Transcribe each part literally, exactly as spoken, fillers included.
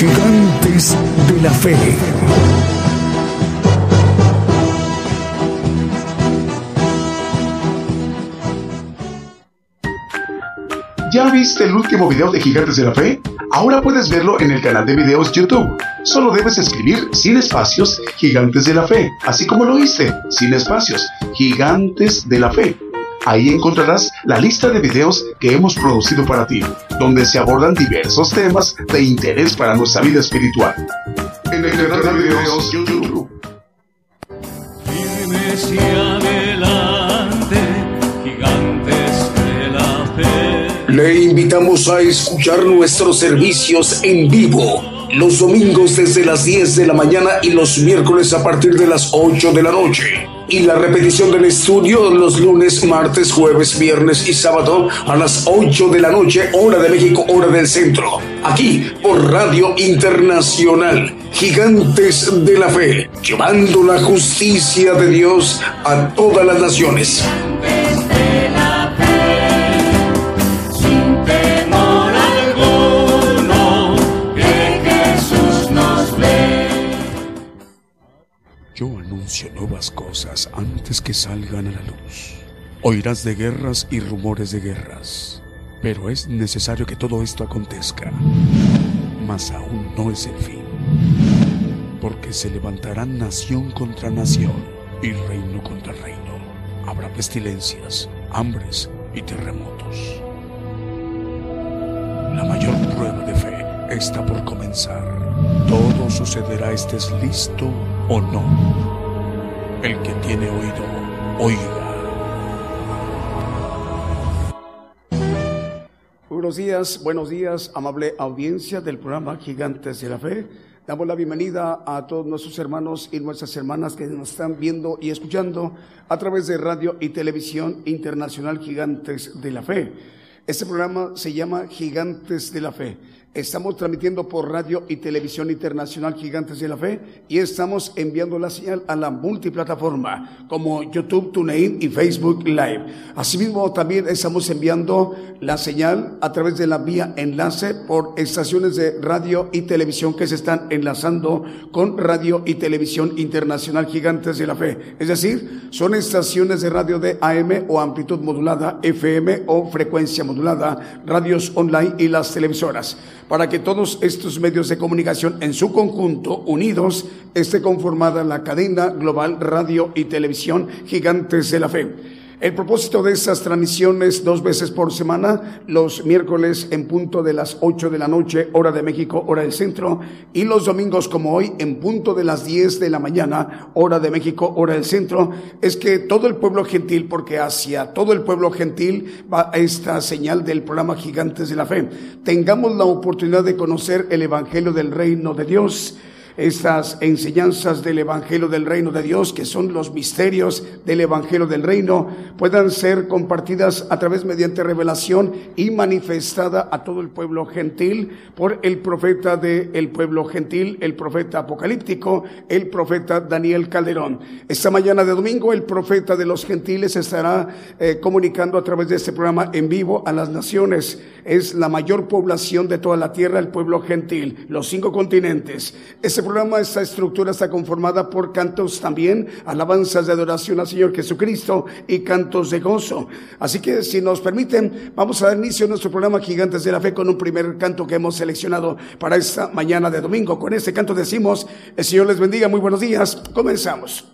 Gigantes de la Fe. ¿Ya viste el último video de Gigantes de la Fe? Ahora puedes verlo en el canal de videos YouTube. Solo debes escribir sin espacios Gigantes de la Fe, así como lo oíste, sin espacios, Gigantes de la Fe. Ahí encontrarás la lista de videos que hemos producido para ti, donde se abordan diversos temas de interés para nuestra vida espiritual. En el canal de videos YouTube. Dime si adelante, Gigantes de la Fe. Le invitamos a escuchar nuestros servicios en vivo los domingos desde las diez de la mañana y los miércoles a partir de las ocho de la noche. Y la repetición del estudio los lunes, martes, jueves, viernes y sábado a las ocho de la noche, hora de México, hora del centro. Aquí, por Radio Internacional, Gigantes de la Fe, llevando la justicia de Dios a todas las naciones. Yo anuncio nuevas cosas antes que salgan a la luz. Oirás de guerras y rumores de guerras, pero es necesario que todo esto acontezca. Mas aún no es el fin, porque se levantará nación contra nación y reino contra reino. Habrá pestilencias, hambres y terremotos. La mayor prueba de fe está por comenzar. Todo sucederá, estés listo o no. El que tiene oído, oiga. Buenos días, buenos días, amable audiencia del programa Gigantes de la Fe. Damos la bienvenida a todos nuestros hermanos y nuestras hermanas que nos están viendo y escuchando a través de Radio y Televisión Internacional Gigantes de la Fe. Este programa se llama Gigantes de la Fe. Estamos transmitiendo por Radio y Televisión Internacional Gigantes de la Fe y estamos enviando la señal a la multiplataforma como YouTube, TuneIn y Facebook Live. Asimismo, también estamos enviando la señal a través de la vía enlace por estaciones de radio y televisión que se están enlazando con Radio y Televisión Internacional Gigantes de la Fe. Es decir, son estaciones de radio de A M o amplitud modulada, F M o frecuencia modulada, radios online y las televisoras, para que todos estos medios de comunicación en su conjunto, unidos, esté conformada la cadena global Radio y Televisión Gigantes de la Fe. El propósito de estas transmisiones dos veces por semana, los miércoles en punto de las ocho de la noche, hora de México, hora del centro, y los domingos como hoy, en punto de las diez de la mañana, hora de México, hora del centro, es que todo el pueblo gentil, porque hacia todo el pueblo gentil va esta señal del programa Gigantes de la Fe, tengamos la oportunidad de conocer el Evangelio del Reino de Dios. Estas enseñanzas del Evangelio del Reino de Dios, que son los misterios del Evangelio del Reino, puedan ser compartidas a través mediante revelación y manifestada a todo el pueblo gentil por el profeta del pueblo gentil, el profeta apocalíptico, el profeta Daniel Calderón. Esta mañana de domingo, el profeta de los gentiles estará eh, comunicando a través de este programa en vivo a las naciones. Es la mayor población de toda la tierra, el pueblo gentil, los cinco continentes. Este Este programa, esta estructura está conformada por cantos también, alabanzas de adoración al Señor Jesucristo y cantos de gozo. Así que, si nos permiten, vamos a dar inicio a nuestro programa Gigantes de la Fe con un primer canto que hemos seleccionado para esta mañana de domingo. Con este canto decimos: el Señor les bendiga, muy buenos días. Comenzamos.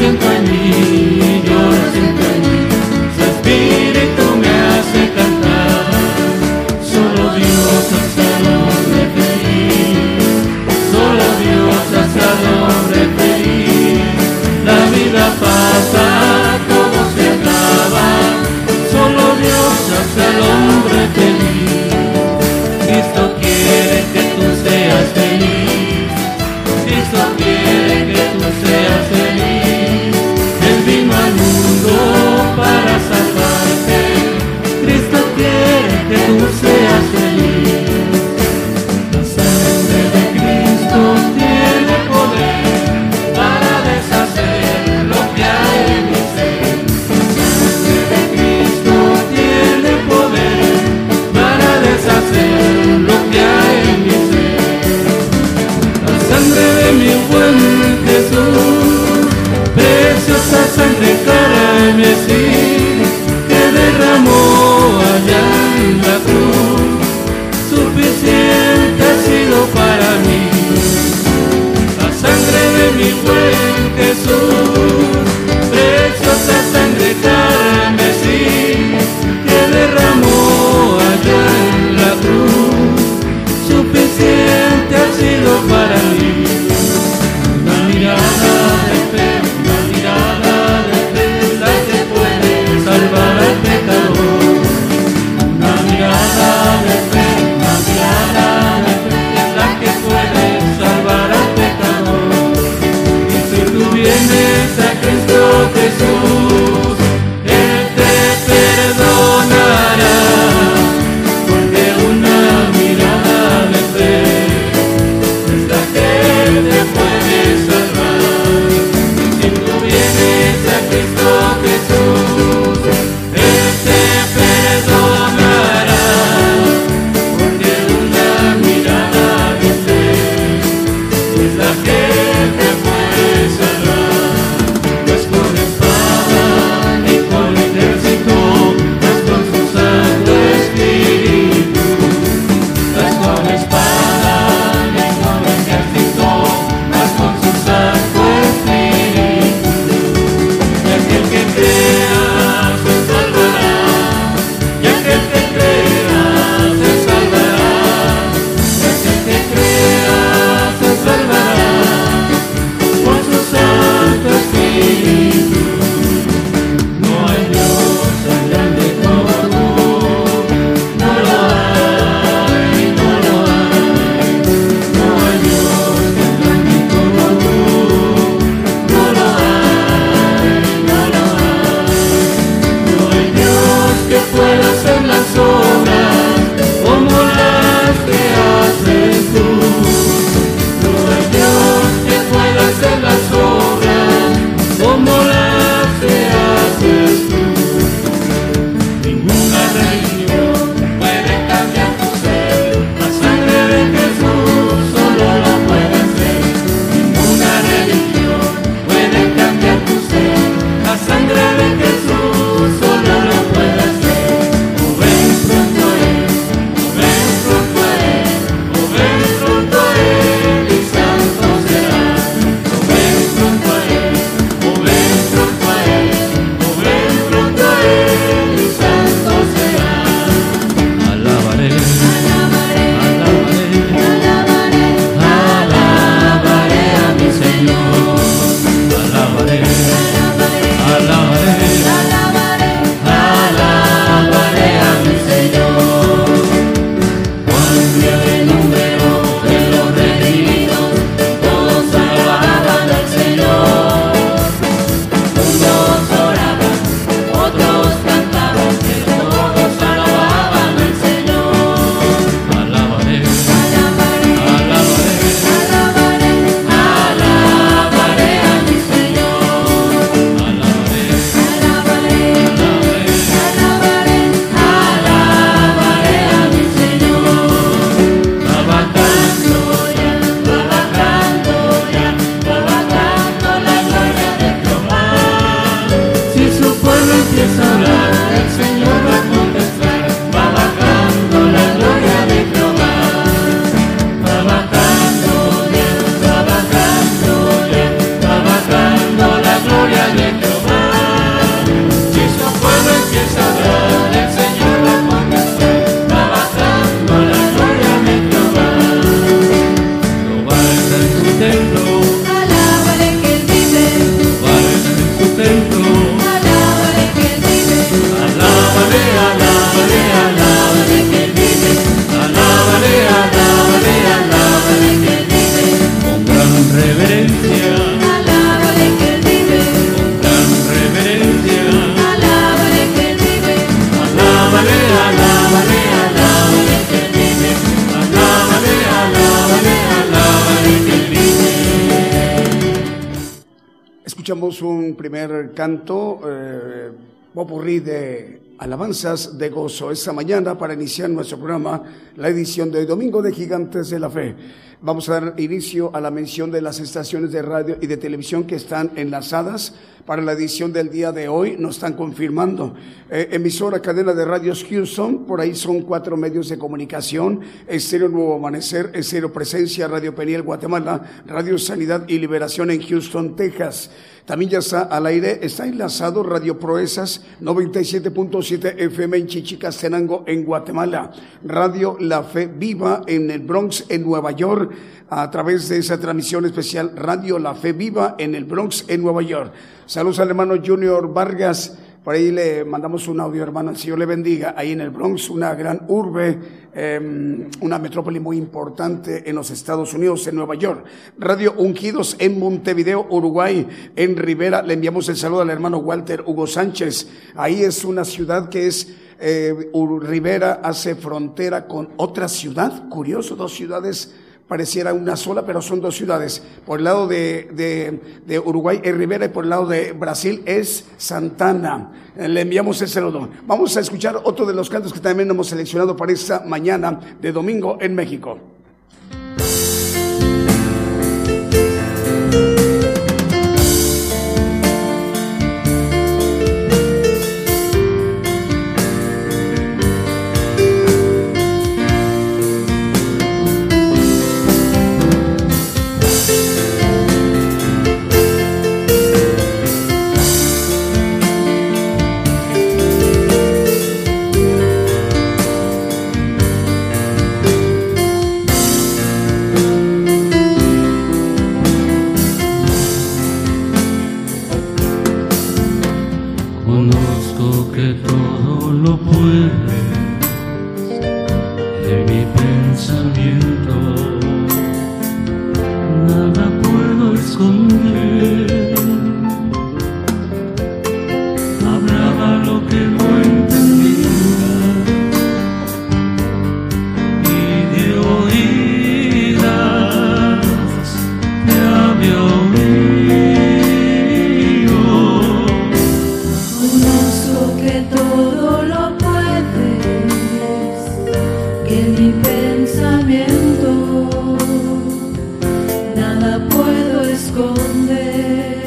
Yo Un primer canto, eh, popurrí de alabanzas de gozo esta mañana para iniciar nuestro programa, la edición de hoy domingo de Gigantes de la Fe. Vamos a dar inicio a la mención de las estaciones de radio y de televisión que están enlazadas para la edición del día de hoy. Nos están confirmando. Eh, emisora Cadena de Radios Houston, por ahí son cuatro medios de comunicación: Estéreo Nuevo Amanecer, Estéreo Presencia, Radio Peniel, Guatemala, Radio Sanidad y Liberación en Houston, Texas. También ya está al aire, está enlazado Radio Proezas noventa y siete punto siete F M en Chichicastenango, en Guatemala. Radio La Fe Viva en el Bronx, en Nueva York, a través de esa transmisión especial Radio La Fe Viva en el Bronx, en Nueva York. Saludos al hermano Junior Vargas. Por ahí le mandamos un audio, hermano. El Señor le bendiga. Ahí en el Bronx, una gran urbe, eh, una metrópoli muy importante en los Estados Unidos, en Nueva York. Radio Ungidos en Montevideo, Uruguay, en Rivera. Le enviamos el saludo al hermano Walter Hugo Sánchez. Ahí es una ciudad que es... Eh, Rivera hace frontera con otra ciudad, curioso, dos ciudades, pareciera una sola, pero son dos ciudades. Por el lado de, de, de Uruguay es Rivera y por el lado de Brasil es Santana. Le enviamos el saludo. Vamos a escuchar otro de los cantos que también hemos seleccionado para esta mañana de domingo en México. Nada puedo esconder.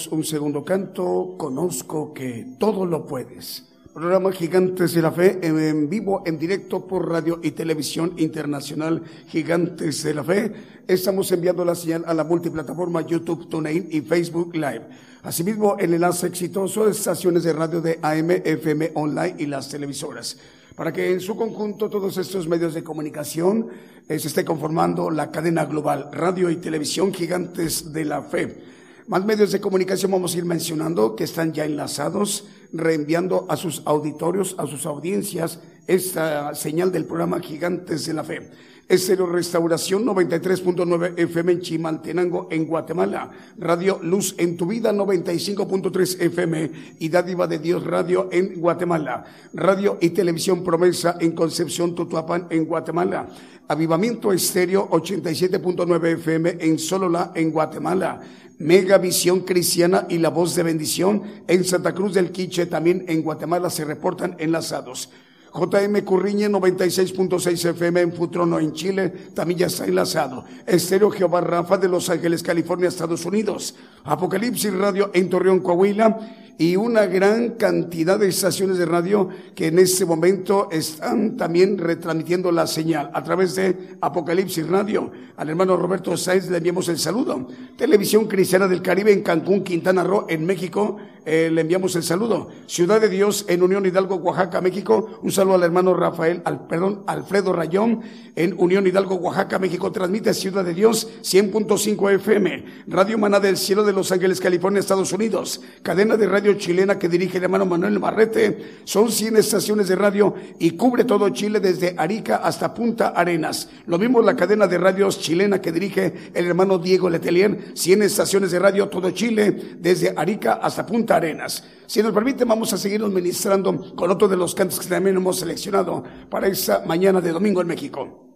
Cantamos un segundo canto, Conozco que todo lo puedes. Programa Gigantes de la Fe en vivo, en directo por Radio y Televisión Internacional. Gigantes de la Fe. Estamos enviando la señal a la multiplataforma YouTube, TuneIn y Facebook Live. Asimismo, el enlace exitoso de estaciones de radio de A M, F M, online y las televisoras. Para que en su conjunto todos estos medios de comunicación eh, se esté conformando la cadena global, Radio y Televisión Gigantes de la Fe. Más medios de comunicación vamos a ir mencionando que están ya enlazados, reenviando a sus auditorios, a sus audiencias, esta señal del programa Gigantes de la Fe. Estéreo Restauración noventa y tres punto nueve F M en Chimaltenango, en Guatemala. Radio Luz en tu Vida noventa y cinco punto tres F M y Dádiva de Dios Radio en Guatemala. Radio y Televisión Promesa en Concepción, Totoapán, en Guatemala. Avivamiento Estéreo ochenta y siete punto nueve F M en Solola, en Guatemala. Mega Visión Cristiana y la Voz de Bendición en Santa Cruz del Quiche, también en Guatemala, se reportan enlazados. J M Curriñe noventa y seis punto seis F M en Futrono, en Chile, también ya está enlazado. Estéreo Jehová Rafa de Los Ángeles, California, Estados Unidos. Apocalipsis Radio en Torreón, Coahuila, y una gran cantidad de estaciones de radio que en este momento están también retransmitiendo la señal a través de Apocalipsis Radio. Al hermano Roberto Sáenz le enviamos el saludo. Televisión Cristiana del Caribe en Cancún, Quintana Roo, en México, eh, le enviamos el saludo. Ciudad de Dios en Unión Hidalgo, Oaxaca, México, un saludo al hermano Rafael, al, perdón, Alfredo Rayón en Unión Hidalgo, Oaxaca, México. Transmite Ciudad de Dios cien punto cinco F M. Radio Maná del Cielo de Los Ángeles, California, Estados Unidos. Cadena de Radio Chilena que dirige el hermano Manuel Barrete. Son cien estaciones de radio y cubre todo Chile desde Arica hasta Punta Arenas. Lo mismo la cadena de radios chilena que dirige el hermano Diego Letelier, cien estaciones de radio todo Chile desde Arica hasta Punta Arenas. Si nos permite, vamos a seguirnos ministrando con otro de los cantos que también hemos seleccionado para esta mañana de domingo en México.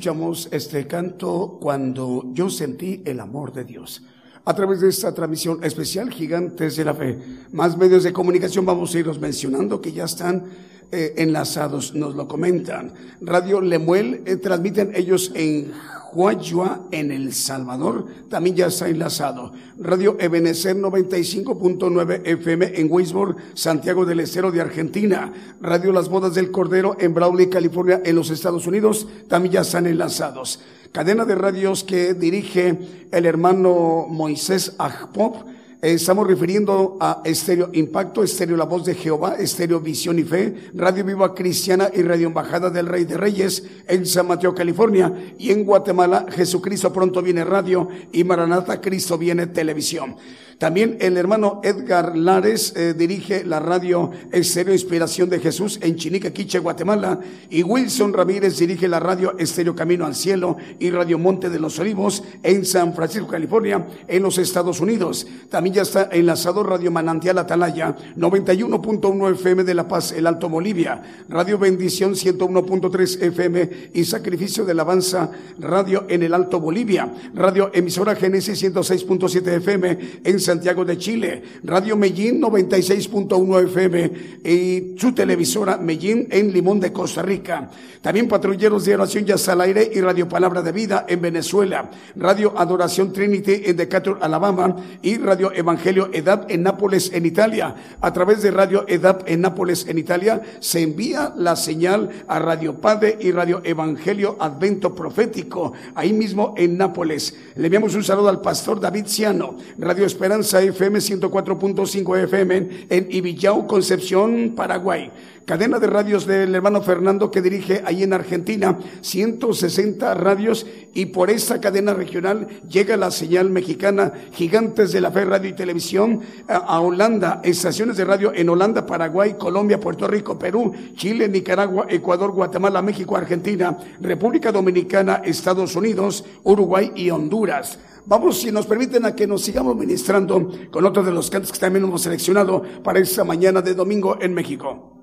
escuchamos este canto Cuando yo sentí el amor de Dios. A través de esta transmisión especial Gigantes de la Fe, más medios de comunicación vamos a irlos mencionando que ya están eh, enlazados, nos lo comentan. Radio Lemuel, eh, transmiten ellos en Huayua, en El Salvador, también ya está enlazado. Radio Ebenecer noventa y cinco punto nueve F M en Weisborg, Santiago del Estero de Argentina. Radio Las Bodas del Cordero en Brawley, California, en los Estados Unidos, también ya están enlazados. Cadena de radios que dirige el hermano Moisés Ajpop. Estamos refiriendo a Estéreo Impacto, Estéreo La Voz de Jehová, Estéreo Visión y Fe, Radio Viva Cristiana y Radio Embajada del Rey de Reyes en San Mateo, California, y en Guatemala, Jesucristo Pronto Viene Radio y Maranata Cristo Viene Televisión. También el hermano Edgar Lares eh, dirige la radio Estéreo Inspiración de Jesús en Chinicaquiche, Guatemala, y Wilson Ramírez dirige la radio Estéreo Camino al Cielo y Radio Monte de los Olivos en San Francisco, California, en los Estados Unidos. También ya está enlazado Radio Manantial Atalaya, noventa y uno punto uno F M de La Paz, el Alto Bolivia, Radio Bendición ciento uno punto tres F M y Sacrificio de Alabanza Radio en el Alto Bolivia, Radio Emisora Génesis ciento seis punto siete F M en San Santiago de Chile, Radio Medellín noventa y seis punto uno F M y su televisora Medellín en Limón de Costa Rica. También Patrulleros de Oración ya está al aire y Radio Palabra de Vida en Venezuela, Radio Adoración Trinity en Decatur, Alabama y Radio Evangelio E D A P en Nápoles, en Italia. A través de Radio E D A P en Nápoles, en Italia, se envía la señal a Radio Padre y Radio Evangelio Advento Profético, ahí mismo en Nápoles. Le enviamos un saludo al pastor David Ciano. Radio Esperanza F M ciento cuatro punto cinco F M en Ibillau, Concepción, Paraguay. Cadena de radios del hermano Fernando que dirige ahí en Argentina, ciento sesenta radios, y por esta cadena regional llega la señal mexicana Gigantes de la Fe Radio y Televisión a, a Holanda, estaciones de radio en Holanda, Paraguay, Colombia, Puerto Rico, Perú, Chile, Nicaragua, Ecuador, Guatemala, México, Argentina, República Dominicana, Estados Unidos, Uruguay y Honduras. Vamos, si nos permiten, a que nos sigamos ministrando con otro de los cantos que también hemos seleccionado para esta mañana de domingo en México.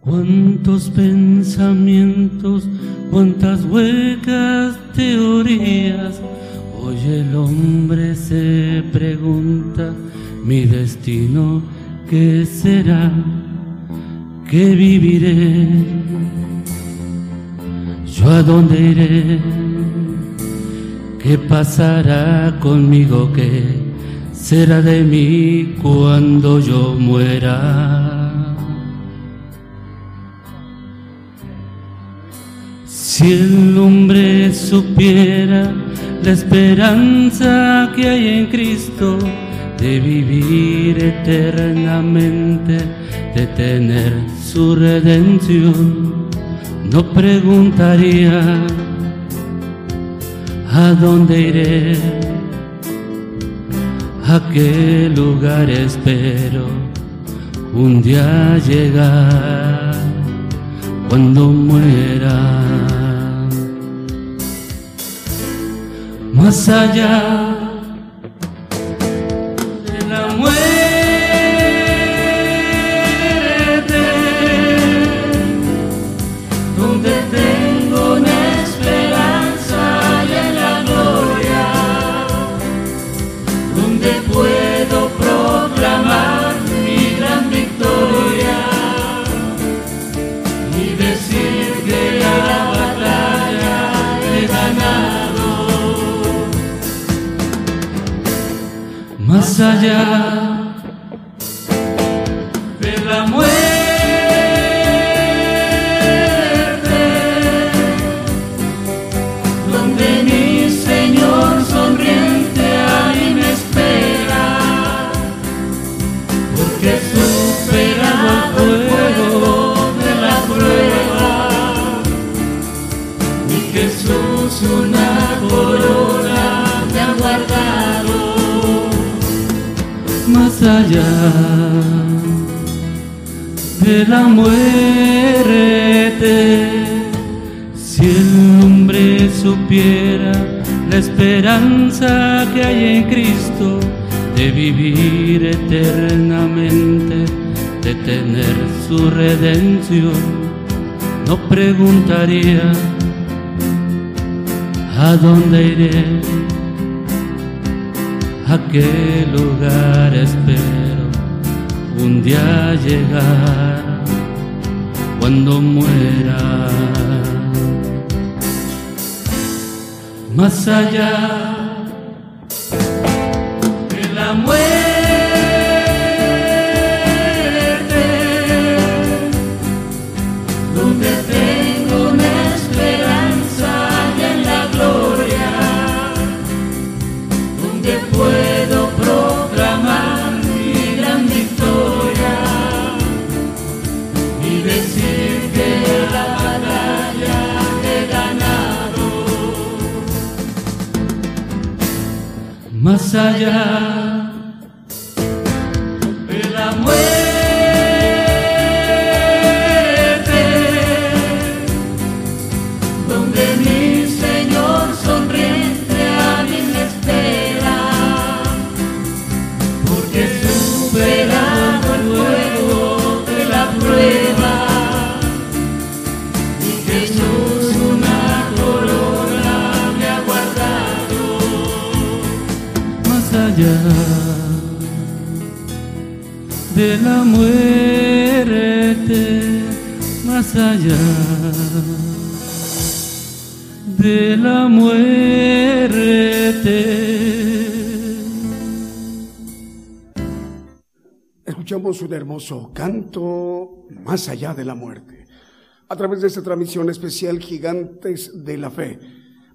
Cuántos pensamientos, cuántas huecas teorías, hoy el hombre se pregunta, mi destino, ¿qué será? ¿Qué viviré? ¿Yo a dónde iré? ¿Qué pasará conmigo? ¿Qué será de mí cuando yo muera? Si el hombre supiera la esperanza que hay en Cristo de vivir eternamente, de tener su redención, no preguntaría ¿a dónde iré? ¿A qué lugar espero un día llegar cuando muera? Más allá de la muerte, donde tengo una más allá de la muerte, donde mi Señor sonriente ahí me espera, porque superado el fuego de la prueba, mi Jesús una corona me ha guardado. Más allá de la muerte, si el hombre supiera la esperanza que hay en Cristo de vivir eternamente, de tener su redención, no preguntaría ¿a dónde iré? ¿A qué lugar espero un día llegar cuando muera? Más allá de la muerte, más allá de la muerte, donde mi Señor sonriente a mí me espera, porque he superado el fuego de la prueba, y Jesús una corona me ha guardado. Más allá de la muerte, más allá de la muerte. Escuchamos un hermoso canto, Más allá de la muerte, a través de esta transmisión especial Gigantes de la Fe.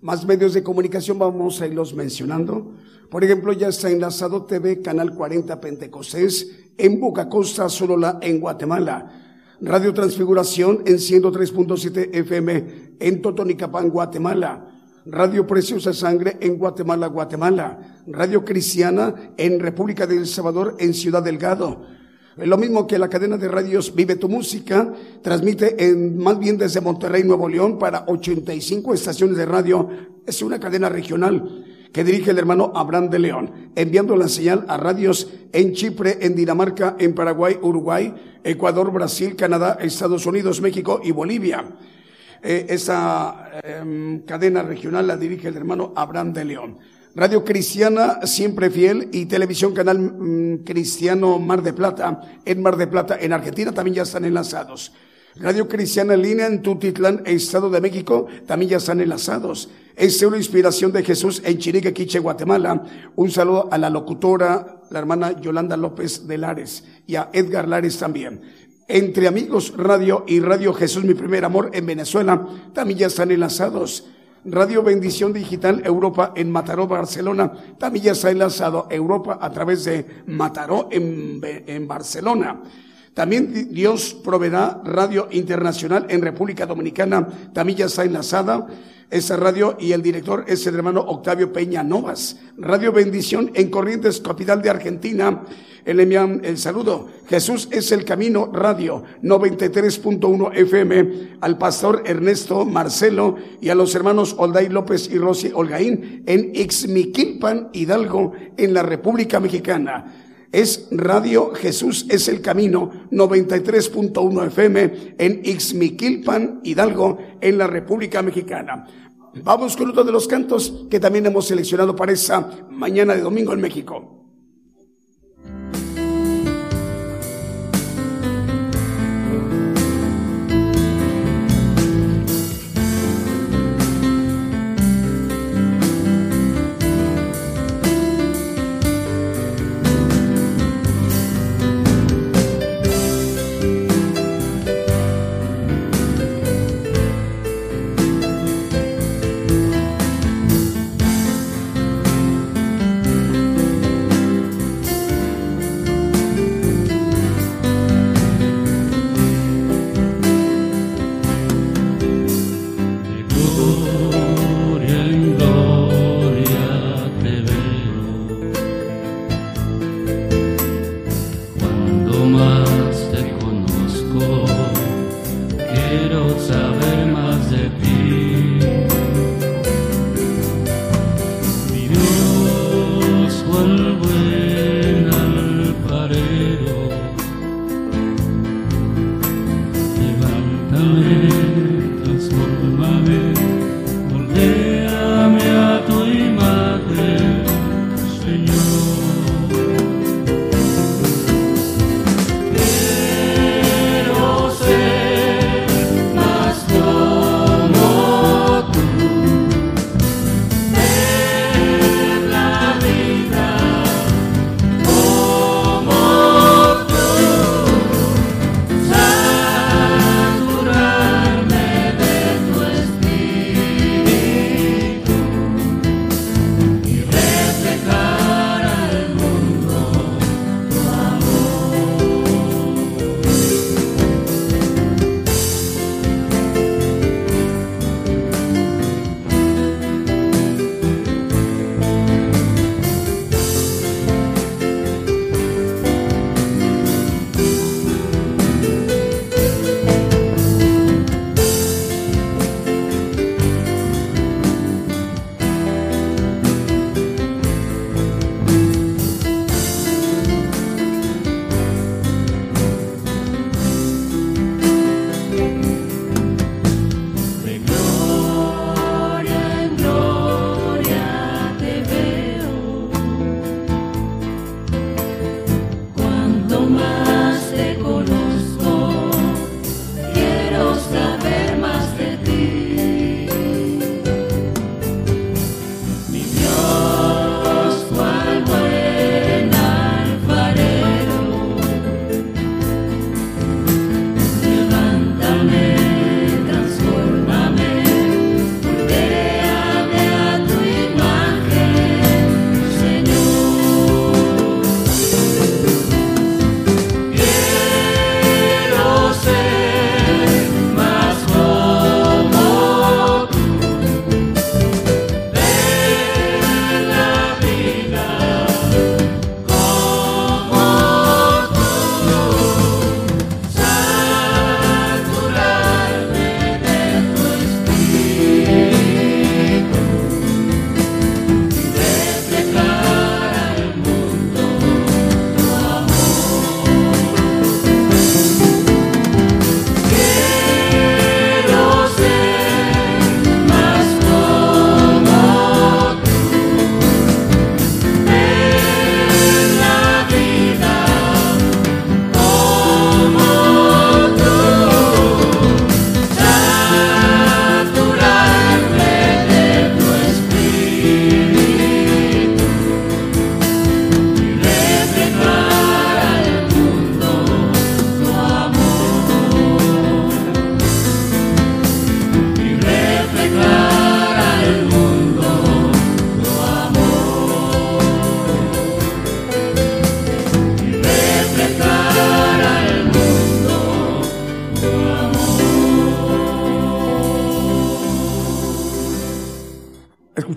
Más medios de comunicación vamos a irlos mencionando. Por ejemplo, ya está enlazado T V Canal cuarenta Pentecostés en Boca Costa, Sololá, en Guatemala. Radio Transfiguración en ciento tres punto siete F M en Totonicapán, Guatemala. Radio Preciosa Sangre en Guatemala, Guatemala. Radio Cristiana en República del Salvador, en Ciudad Delgado. Lo mismo que la cadena de radios Vive tu Música, transmite en, más bien desde Monterrey, Nuevo León, para ochenta y cinco estaciones de radio. Es una cadena regional que dirige el hermano Abraham de León, enviando la señal a radios en Chipre, en Dinamarca, en Paraguay, Uruguay, Ecuador, Brasil, Canadá, Estados Unidos, México y Bolivia. Eh, esa eh, cadena regional la dirige el hermano Abraham de León. Radio Cristiana Siempre Fiel y Televisión Canal mmm, Cristiano Mar de Plata, en Mar de Plata, en Argentina, también ya están enlazados. Radio Cristiana en Línea en Tutitlán, Estado de México, también ya están enlazados. Estéreo Inspiración de Jesús en Chiriquí, Quiche, Guatemala. Un saludo a la locutora, la hermana Yolanda López de Lares, y a Edgar Lares también. Entre Amigos Radio y Radio Jesús Mi Primer Amor en Venezuela, también ya están enlazados. Radio Bendición Digital Europa en Mataró, Barcelona, también ya está enlazado Europa a través de Mataró en, en Barcelona. También Dios Proveerá Radio Internacional en República Dominicana, también ya está enlazada esa radio, y el director es el hermano Octavio Peña Novas. Radio Bendición en Corrientes, capital de Argentina, le envían el saludo. Jesús es el Camino Radio noventa y tres punto uno F M al pastor Ernesto Marcelo y a los hermanos Olday López y Rosy Holgaín en Ixmiquilpan, Hidalgo, en la República Mexicana. Es Radio Jesús es el Camino noventa y tres punto uno F M en Ixmiquilpan, Hidalgo, en la República Mexicana. Vamos con otro de los cantos que también hemos seleccionado para esta mañana de domingo en México. Transformame, moldéame.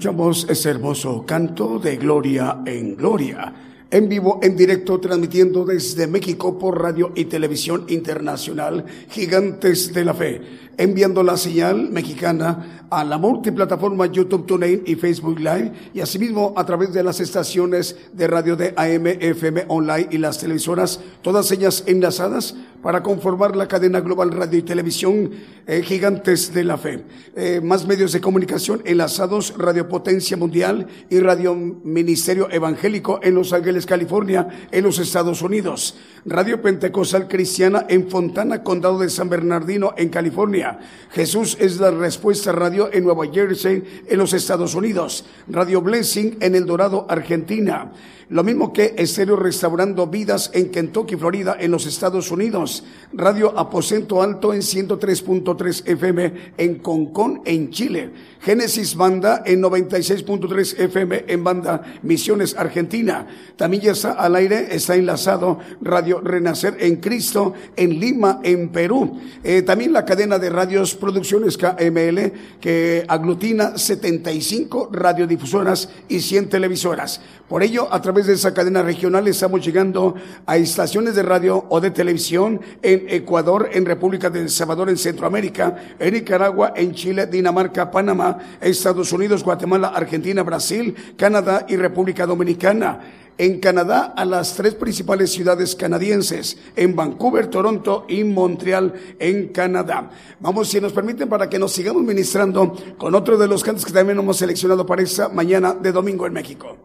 escuchamos ese hermoso canto de gloria en gloria, en vivo, en directo, transmitiendo desde México por Radio y Televisión Internacional, Gigantes de la Fe, enviando la señal mexicana a la multiplataforma YouTube, TuneIn y Facebook Live, y asimismo a través de las estaciones de radio de A M, F M, online y las televisoras, todas ellas enlazadas para conformar la cadena global Radio y Televisión eh, Gigantes de la Fe. Eh, más medios de comunicación enlazados, Radio Potencia Mundial y Radio Ministerio Evangélico en Los Ángeles, California, en los Estados Unidos. Radio Pentecostal Cristiana en Fontana, Condado de San Bernardino, en California. Jesús es la Respuesta Radio en Nueva Jersey, en los Estados Unidos. Radio Blessing en El Dorado, Argentina. Lo mismo que Estéreo Restaurando Vidas en Kentucky, Florida, en los Estados Unidos. Radio Aposento Alto en ciento tres punto tres F M en Concón, en Chile. Génesis Banda en noventa y seis punto tres F M en Banda Misiones, Argentina. También ya está al aire, está enlazado Radio Renacer en Cristo en Lima, en Perú. Eh, también la cadena de radios Producciones K M L, que aglutina setenta y cinco radiodifusoras y cien televisoras. Por ello, a través A través de esa cadena regional estamos llegando a estaciones de radio o de televisión en Ecuador, en República del Salvador, en Centroamérica, en Nicaragua, en Chile, Dinamarca, Panamá, Estados Unidos, Guatemala, Argentina, Brasil, Canadá y República Dominicana. En Canadá, a las tres principales ciudades canadienses, en Vancouver, Toronto y Montreal, en Canadá. Vamos, si nos permiten, para que nos sigamos ministrando con otro de los cantos que también hemos seleccionado para esta mañana de domingo en México.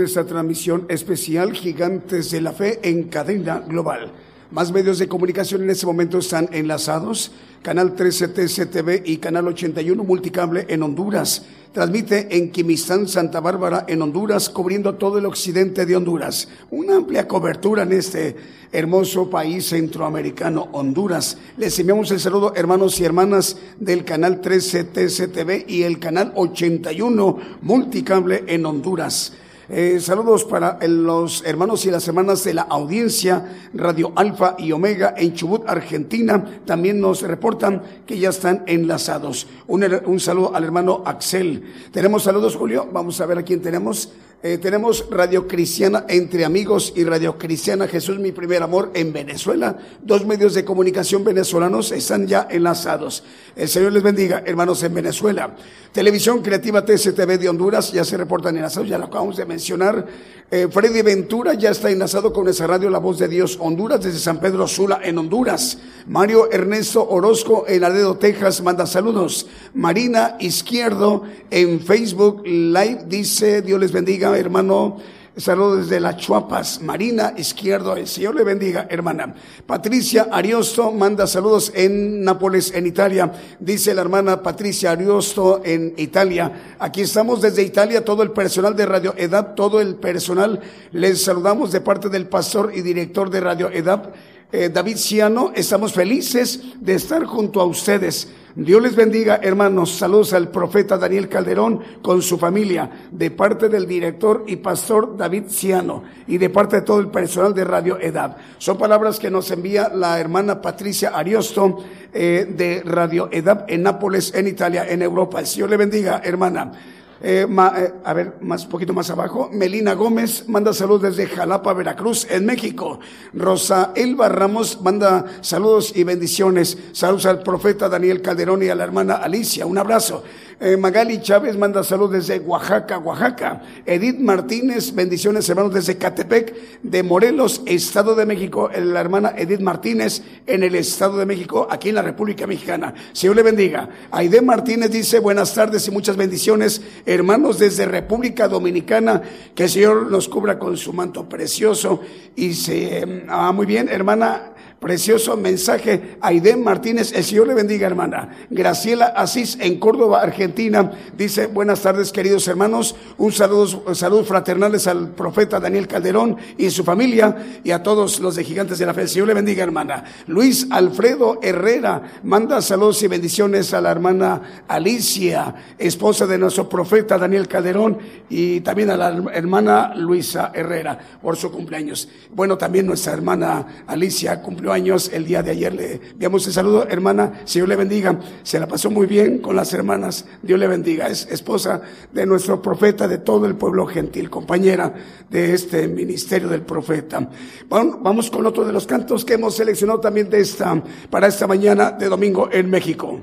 Esta transmisión especial Gigantes de la Fe en cadena global. Más medios de comunicación en este momento están enlazados. Canal trece T C T V y Canal ochenta y uno Multicable en Honduras. Transmite en Quimistán, Santa Bárbara, en Honduras, cubriendo todo el occidente de Honduras. Una amplia cobertura en este hermoso país centroamericano, Honduras. Les enviamos el saludo, hermanos y hermanas, del Canal trece T C T V y el Canal ochenta y uno Multicable en Honduras. Eh, saludos para los hermanos y las hermanas de la audiencia Radio Alfa y Omega en Chubut, Argentina. También nos reportan que ya están enlazados. Un, un saludo al hermano Axel. Tenemos saludos, Julio. Vamos a ver a quién tenemos. Eh, tenemos Radio Cristiana Entre Amigos y Radio Cristiana Jesús Mi Primer Amor en Venezuela. Dos medios de comunicación venezolanos están ya enlazados. El Señor les bendiga, hermanos en Venezuela. Televisión Creativa T C T V de Honduras, ya se reportan enlazados, ya lo acabamos de mencionar. mencionar, eh, Freddy Ventura ya está enlazado con esa radio La Voz de Dios Honduras, desde San Pedro Sula en Honduras. Mario Ernesto Orozco en Laredo, Texas, manda saludos. Marina Izquierdo en Facebook Live dice: Dios les bendiga, hermano. Saludos desde Las Chuapas. Marina Izquierdo, el Señor le bendiga, hermana. Patricia Ariosto manda saludos en Nápoles, en Italia. Dice la hermana Patricia Ariosto en Italia. Aquí estamos desde Italia, todo el personal de Radio Edad, todo el personal. Les saludamos de parte del pastor y director de Radio Edad, eh, David Ciano. Estamos felices de estar junto a ustedes. Dios les bendiga, hermanos. Saludos al profeta Daniel Calderón con su familia, de parte del director y pastor David Ciano y de parte de todo el personal de Radio Edad. Son palabras que nos envía la hermana Patricia Ariosto eh, de Radio Edad en Nápoles, en Italia, en Europa. El Señor le bendiga, hermana. Eh, ma, eh, a ver, más poquito más abajo. Melina Gómez manda saludos desde Jalapa, Veracruz, en México. Rosa Elba Ramos manda saludos y bendiciones. Saludos al profeta Daniel Calderón y a la hermana Alicia. Un abrazo. Eh, Magali Chávez manda saludos desde Oaxaca, Oaxaca. Edith Martínez, bendiciones, hermanos, desde Catepec de Morelos, Estado de México. La hermana Edith Martínez en el Estado de México, aquí en la República Mexicana. Señor le bendiga. Aide Martínez dice: buenas tardes y muchas bendiciones, hermanos, desde República Dominicana. Que el Señor nos cubra con su manto precioso. Y se... Ah, muy bien, hermana. Precioso mensaje, Aide Martínez. El Señor le bendiga, hermana. Graciela Asís en Córdoba, Argentina, dice: buenas tardes, queridos hermanos. Un saludo, saludos fraternales al profeta Daniel Calderón y su familia y a todos los de Gigantes de la Fe. El Señor le bendiga, hermana. Luis Alfredo Herrera manda saludos y bendiciones a la hermana Alicia, esposa de nuestro profeta Daniel Calderón, y también a la hermana Luisa Herrera por su cumpleaños. Bueno, también nuestra hermana Alicia cumplió años el día de ayer. Le damos el saludo, hermana. Señor le bendiga. Se la pasó muy bien con las hermanas. Dios le bendiga. Es esposa de nuestro profeta, de todo el pueblo gentil, compañera de este ministerio del profeta. Bueno, vamos con otro de los cantos que hemos seleccionado también de esta, para esta mañana de domingo en México.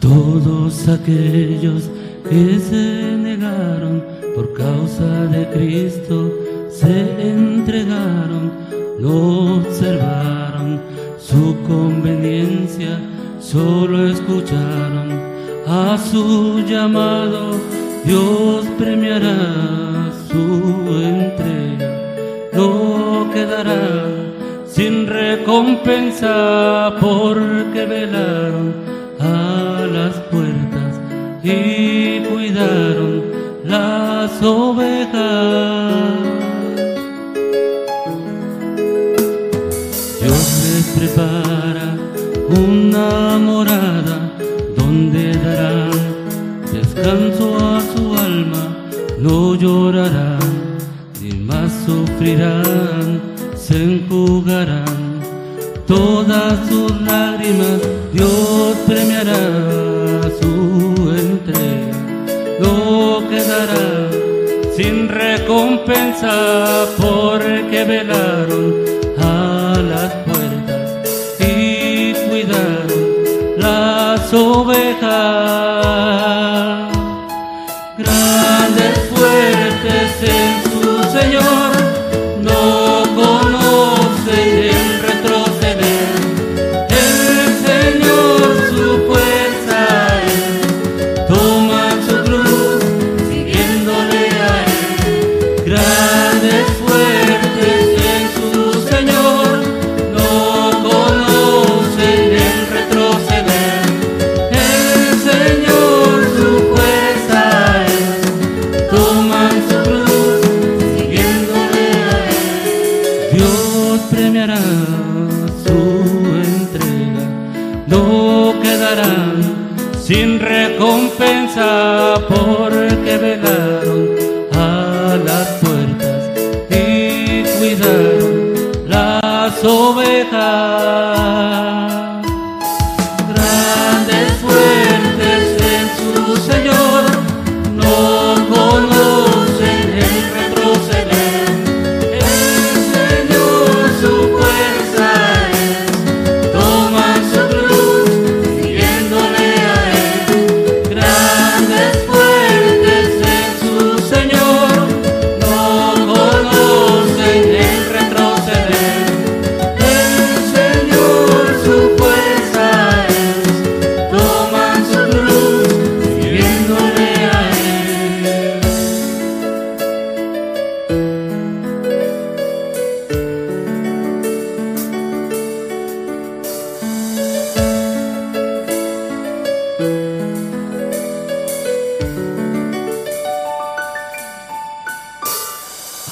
Todos aquellos que se negaron por causa de Cristo, se entregaron, no observaron su conveniencia, solo escucharon a su llamado. Dios premiará su entrega, no quedará sin recompensa porque velaron a las puertas y cuidaron las ovejas. Dios les prepara una morada donde dará descanso a su alma, no llorarán ni más sufrirán, se enjugarán todas sus lágrimas. Dios premiará su entrega, no quedará sin recompensa porque velaron a las puertas y cuidaron las ovejas. Grandes fuertes en su Señor, no conocen el retroceso. El Señor su fuerza es. porque velaron a las puertas y cuidaron las ovejas. Grandes fuertes en su Señor, no conocen el retroceder. El Señor su fuerza es, toman su cruz siguiéndole a Él. Grandes fuertes en su Señor, no conocen el retroceder. El Señor su fuerza es, toman su cruz siguiéndole a Él.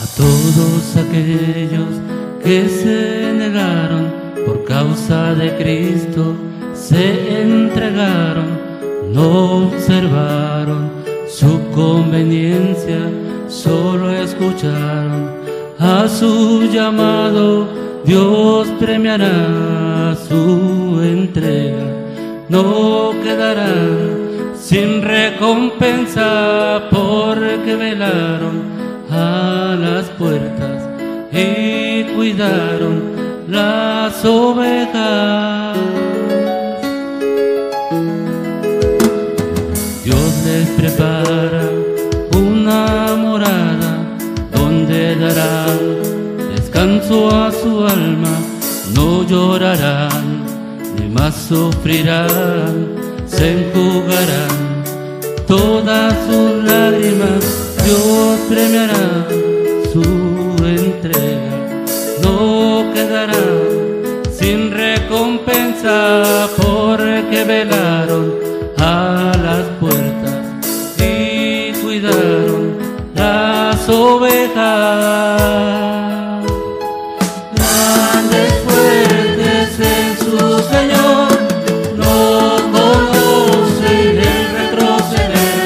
A todos aquellos que se negaron por causa de Cristo, se entregaron, no observaron su conveniencia, solo escucharon a su llamado. Dios premiará su entrega, no quedará sin recompensa, porque velaron a las puertas y cuidaron las ovejas. Dios les prepara una morada donde darán descanso a su alma, no llorarán ni más sufrirán, se enjugarán todas sus lágrimas. Dios premiará su entrega, no quedará sin recompensa, porque velaron a las puertas y cuidaron las ovejas. Grandes fuertes en su Señor, no conocen el retroceder.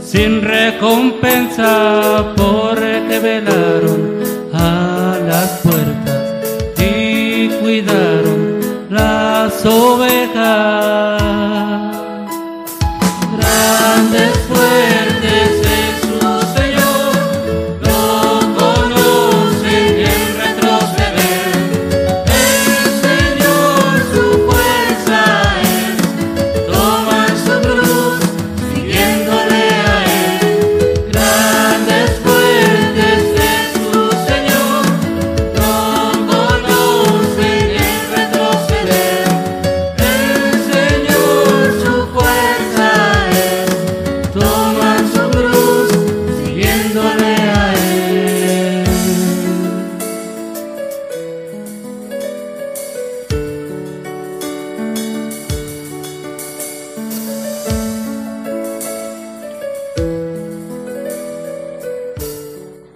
Sin recompensa, porque velaron a las puertas y cuidaron las ovejas. Grandes fuertes es su Señor, no conocen el retroceder. El Señor su fuerza es, toman su cruz siguiéndole a Él. Grandes fuertes es su Señor, no conocen el retroceder. El Señor su fuerza es, toman su cruz siguiéndole a Él.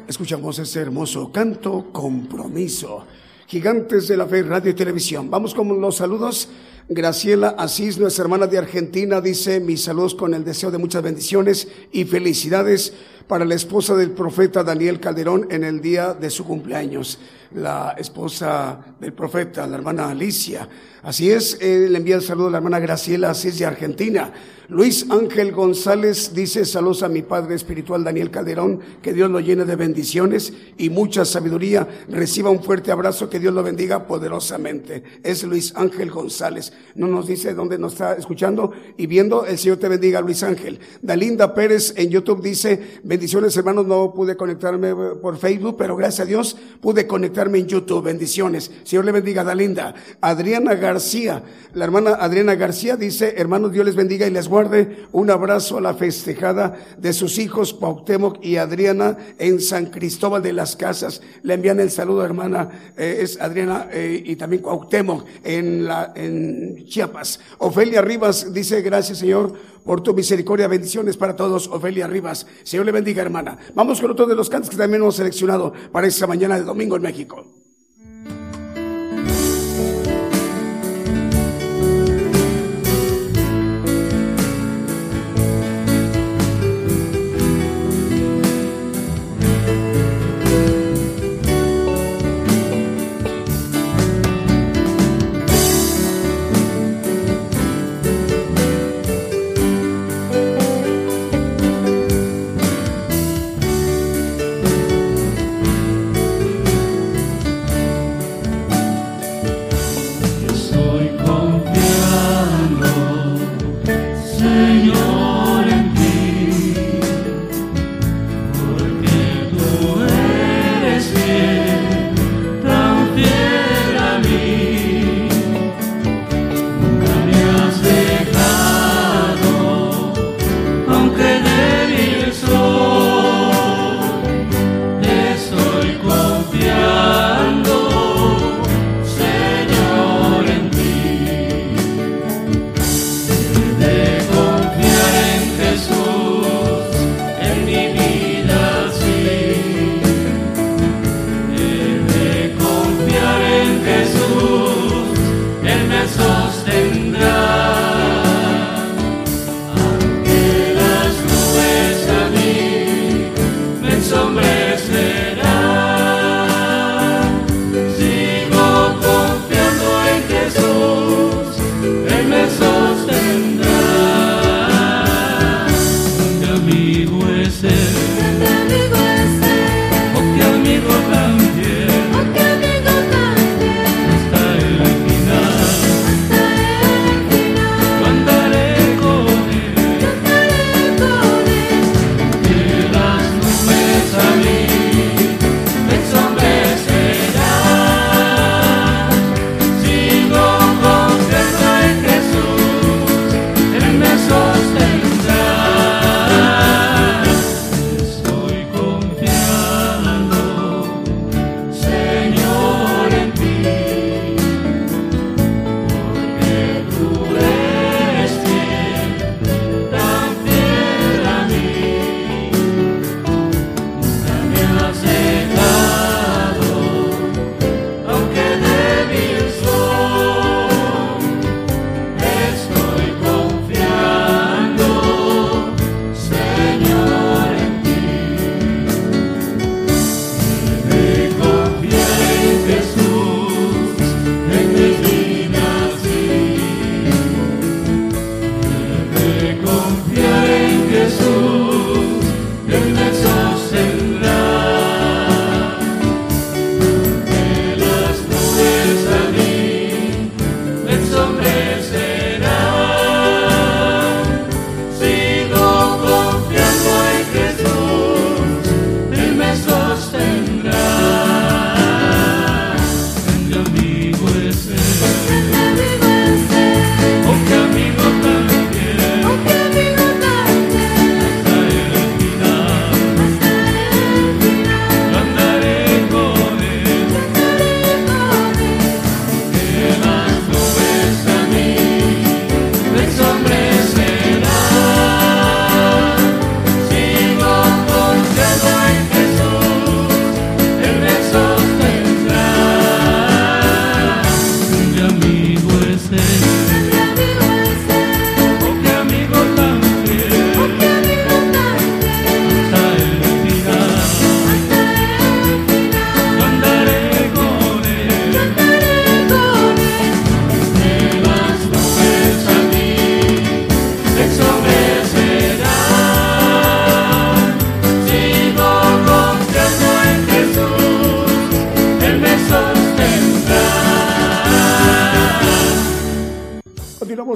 Escuchamos ese hermoso canto, Compromiso. Gigantes de la Fe, Radio y Televisión. Vamos con los saludos. Graciela Asís, nuestra hermana de Argentina, dice: mis saludos con el deseo de muchas bendiciones y felicidades para la esposa del profeta Daniel Calderón en el día de su cumpleaños. La esposa del profeta, la hermana Alicia. Así es, eh, le envía el saludo a la hermana Graciela Asís de Argentina. Luis Ángel González dice: saludos a mi padre espiritual Daniel Calderón, que Dios lo llene de bendiciones y mucha sabiduría. Reciba un fuerte abrazo, que Dios lo bendiga poderosamente. Es Luis Ángel González. No nos dice dónde nos está escuchando y viendo. El Señor te bendiga, Luis Ángel. Dalinda Pérez en YouTube dice: bendiciones hermanos, no pude conectarme por Facebook, pero gracias a Dios pude conectarme visitarme en YouTube. Bendiciones. Señor le bendiga, Dalinda. Adriana García, la hermana Adriana García dice: hermanos, Dios les bendiga y les guarde. Un abrazo a la festejada de sus hijos, Cuauhtémoc y Adriana, en San Cristóbal de las Casas. Le envían el saludo, hermana, eh, es Adriana eh, y también Cuauhtémoc en, la, en Chiapas. Ofelia Rivas dice: gracias, Señor, por tu misericordia. Bendiciones para todos. Ofelia Rivas, Señor le bendiga, hermana. Vamos con otro de los cantos que también hemos seleccionado para esta mañana de domingo en México.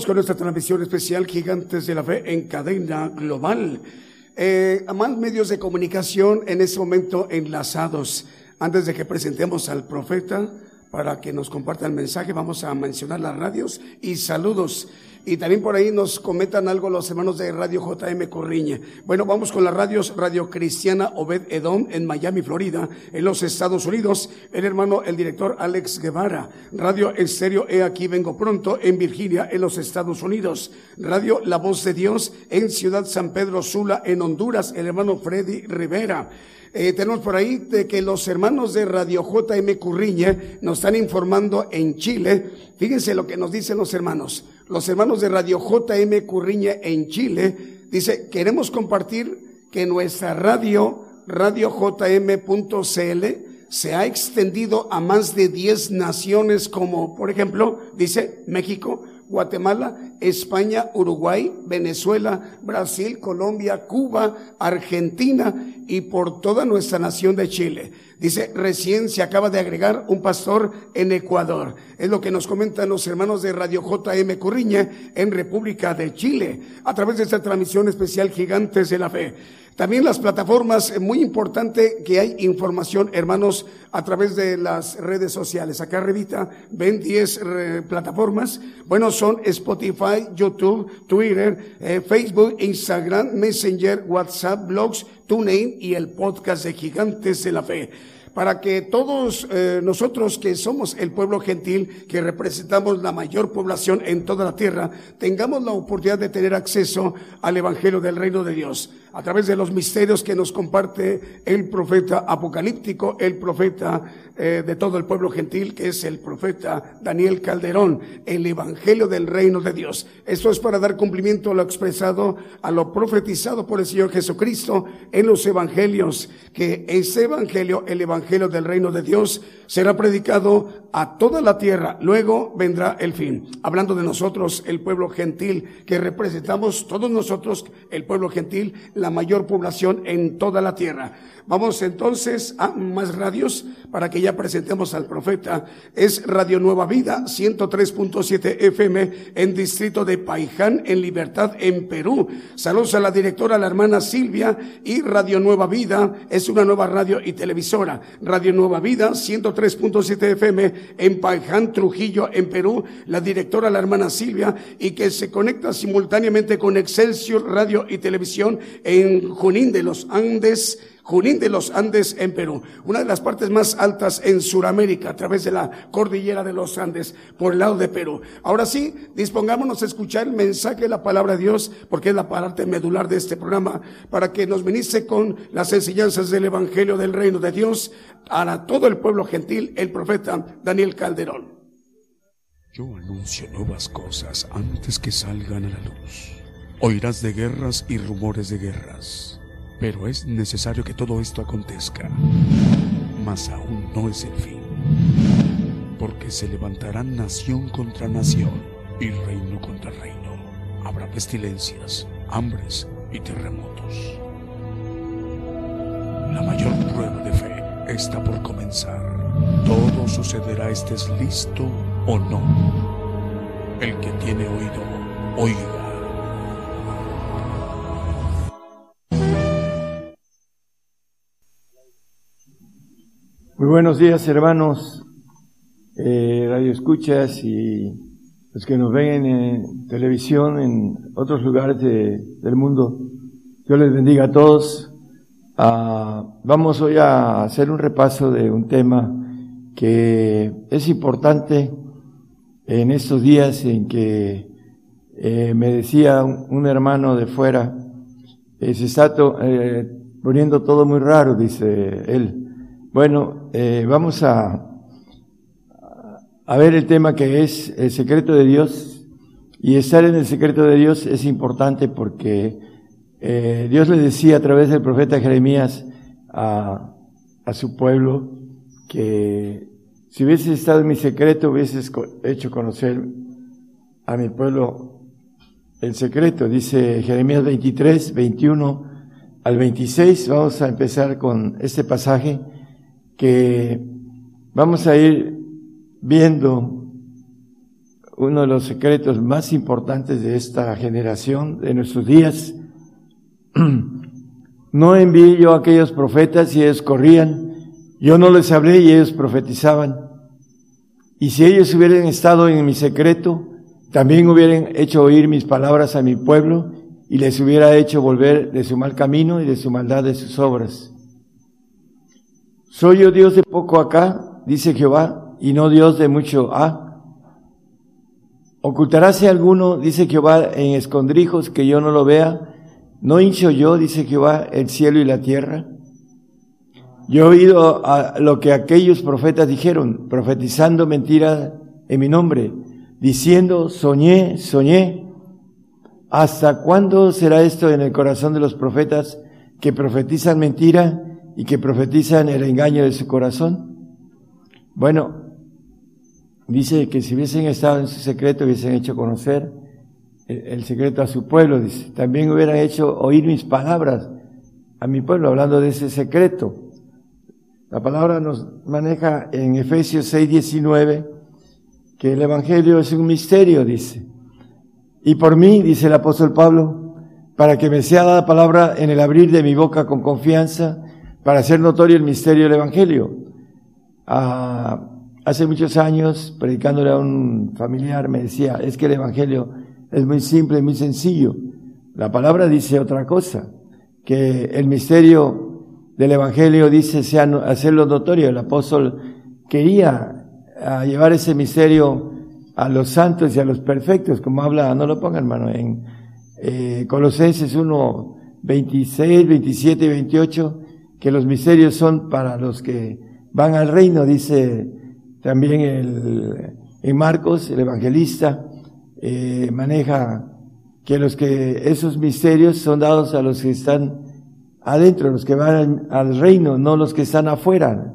Con nuestra transmisión especial Gigantes de la Fe en cadena global, eh, a más medios de comunicación en este momento enlazados. Antes de que presentemos al profeta para que nos comparta el mensaje, vamos a mencionar las radios y saludos. Y también por ahí nos comentan algo los hermanos de Radio J M Curriñe. Bueno, vamos con las radios. Radio Cristiana Obed Edom en Miami, Florida, en los Estados Unidos. El hermano, el director Alex Guevara. Radio Estéreo He Aquí Vengo Pronto en Virginia, en los Estados Unidos. Radio La Voz de Dios en Ciudad San Pedro Sula, en Honduras, el hermano Freddy Rivera. Eh, tenemos por ahí de que los hermanos de Radio J M Curriñe nos están informando en Chile. Fíjense lo que nos dicen los hermanos. Los hermanos de Radio J M Curriñe en Chile, dice, queremos compartir que nuestra radio, radio J M punto C L, se ha extendido a más de diez naciones como, por ejemplo, dice México, Guatemala, España, Uruguay, Venezuela, Brasil, Colombia, Cuba, Argentina y por toda nuestra nación de Chile. Dice, recién se acaba de agregar un pastor en Ecuador. Es lo que nos comentan los hermanos de Radio J M Curriñe en República de Chile, a través de esta transmisión especial Gigantes de la Fe. También las plataformas, muy importante que hay información, hermanos, a través de las redes sociales. Acá arribita ven diez eh, plataformas. Bueno, son Spotify, YouTube, Twitter, eh, Facebook, Instagram, Messenger, WhatsApp, blogs, TuneIn y el podcast de Gigantes de la Fe. Para que todos eh, nosotros que somos el pueblo gentil, que representamos la mayor población en toda la tierra, tengamos la oportunidad de tener acceso al Evangelio del Reino de Dios, a través de los misterios que nos comparte el profeta apocalíptico, el profeta eh, de todo el pueblo gentil, que es el profeta Daniel Calderón, el Evangelio del Reino de Dios. Esto es para dar cumplimiento a lo expresado, a lo profetizado por el Señor Jesucristo en los Evangelios, que ese Evangelio, el Evangelio, Evangelio del Reino de Dios será predicado a toda la tierra, luego vendrá el fin. Hablando de nosotros, el pueblo gentil, que representamos todos nosotros, el pueblo gentil, la mayor población en toda la tierra. Vamos entonces a más radios para que ya presentemos al profeta. Es Radio Nueva Vida, ciento tres punto siete F M en distrito de Paiján, en Libertad, en Perú. Saludos a la directora, la hermana Silvia. Y Radio Nueva Vida es una nueva radio y televisora. Radio Nueva Vida, ciento tres punto siete F M en Paiján, Trujillo, en Perú, la directora, la hermana Silvia, y que se conecta simultáneamente con Excelsior Radio y Televisión en Junín de los Andes, Junín de los Andes en Perú, una de las partes más altas en Sudamérica, a través de la cordillera de los Andes, por el lado de Perú. Ahora sí, dispongámonos a escuchar el mensaje de la palabra de Dios, porque es la parte medular de este programa, para que nos ministre con las enseñanzas del Evangelio del Reino de Dios para todo el pueblo gentil, el profeta Daniel Calderón. Yo anuncio nuevas cosas antes que salgan a la luz. Oirás de guerras y rumores de guerras. Pero es necesario que todo esto acontezca, mas aún no es el fin, porque se levantará nación contra nación y reino contra reino. Habrá pestilencias, hambres y terremotos. La mayor prueba de fe está por comenzar. Todo sucederá, estés listo o no. El que tiene oído, oiga. Muy buenos días, hermanos, eh, radioescuchas y los que nos ven en eh, televisión en otros lugares de, del mundo. Dios les bendiga a todos. Ah, vamos hoy a hacer un repaso de un tema que es importante en estos días en que eh, me decía un, un hermano de fuera, eh, se está to, eh, poniendo todo muy raro, dice él. Bueno, eh, vamos a, a ver el tema que es el secreto de Dios, y estar en el secreto de Dios es importante porque eh, Dios le decía a través del profeta Jeremías a, a su pueblo que si hubiese estado en mi secreto hubieses hecho conocer a mi pueblo el secreto, dice Jeremías veintitrés, veintiuno al veintiséis. Vamos a empezar con este pasaje que vamos a ir viendo uno de los secretos más importantes de esta generación, de nuestros días. No envié yo a aquellos profetas y ellos corrían, Yo no les hablé y ellos profetizaban. Y si ellos hubieran estado en mi secreto, también hubieran hecho oír mis palabras a mi pueblo y les hubiera hecho volver de su mal camino y de su maldad de sus obras. Soy yo Dios de poco acá, dice Jehová, y no Dios de mucho a. Ocultaráse alguno, dice Jehová, en escondrijos que yo no lo vea. ¿No hincho yo, dice Jehová, el cielo y la tierra? Yo he oído a lo que aquellos profetas dijeron, profetizando mentiras en mi nombre, diciendo, soñé, soñé. ¿Hasta cuándo será esto en el corazón de los profetas que profetizan mentira y que profetizan el engaño de su corazón? Bueno, dice que si hubiesen estado en su secreto, hubiesen hecho conocer el, el secreto a su pueblo, dice. También hubieran hecho oír mis palabras a mi pueblo, hablando de ese secreto. La palabra nos maneja en Efesios seis diecinueve que el Evangelio es un misterio, dice. Y por mí, dice el apóstol Pablo, para que me sea dada palabra en el abrir de mi boca con confianza, para hacer notorio el misterio del Evangelio. Ah, hace muchos años, predicándole a un familiar, me decía, es que el Evangelio es muy simple, muy sencillo. La palabra dice otra cosa, que el misterio del Evangelio dice sea, hacerlo notorio. El apóstol quería a llevar ese misterio a los santos y a los perfectos, como habla, no lo ponga hermano, en eh, Colosenses uno, veintiséis, veintisiete y veintiocho, que los misterios son para los que van al reino, dice también el, en Marcos, el evangelista, eh, maneja que, los que esos misterios son dados a los que están adentro, los que van al reino, no los que están afuera,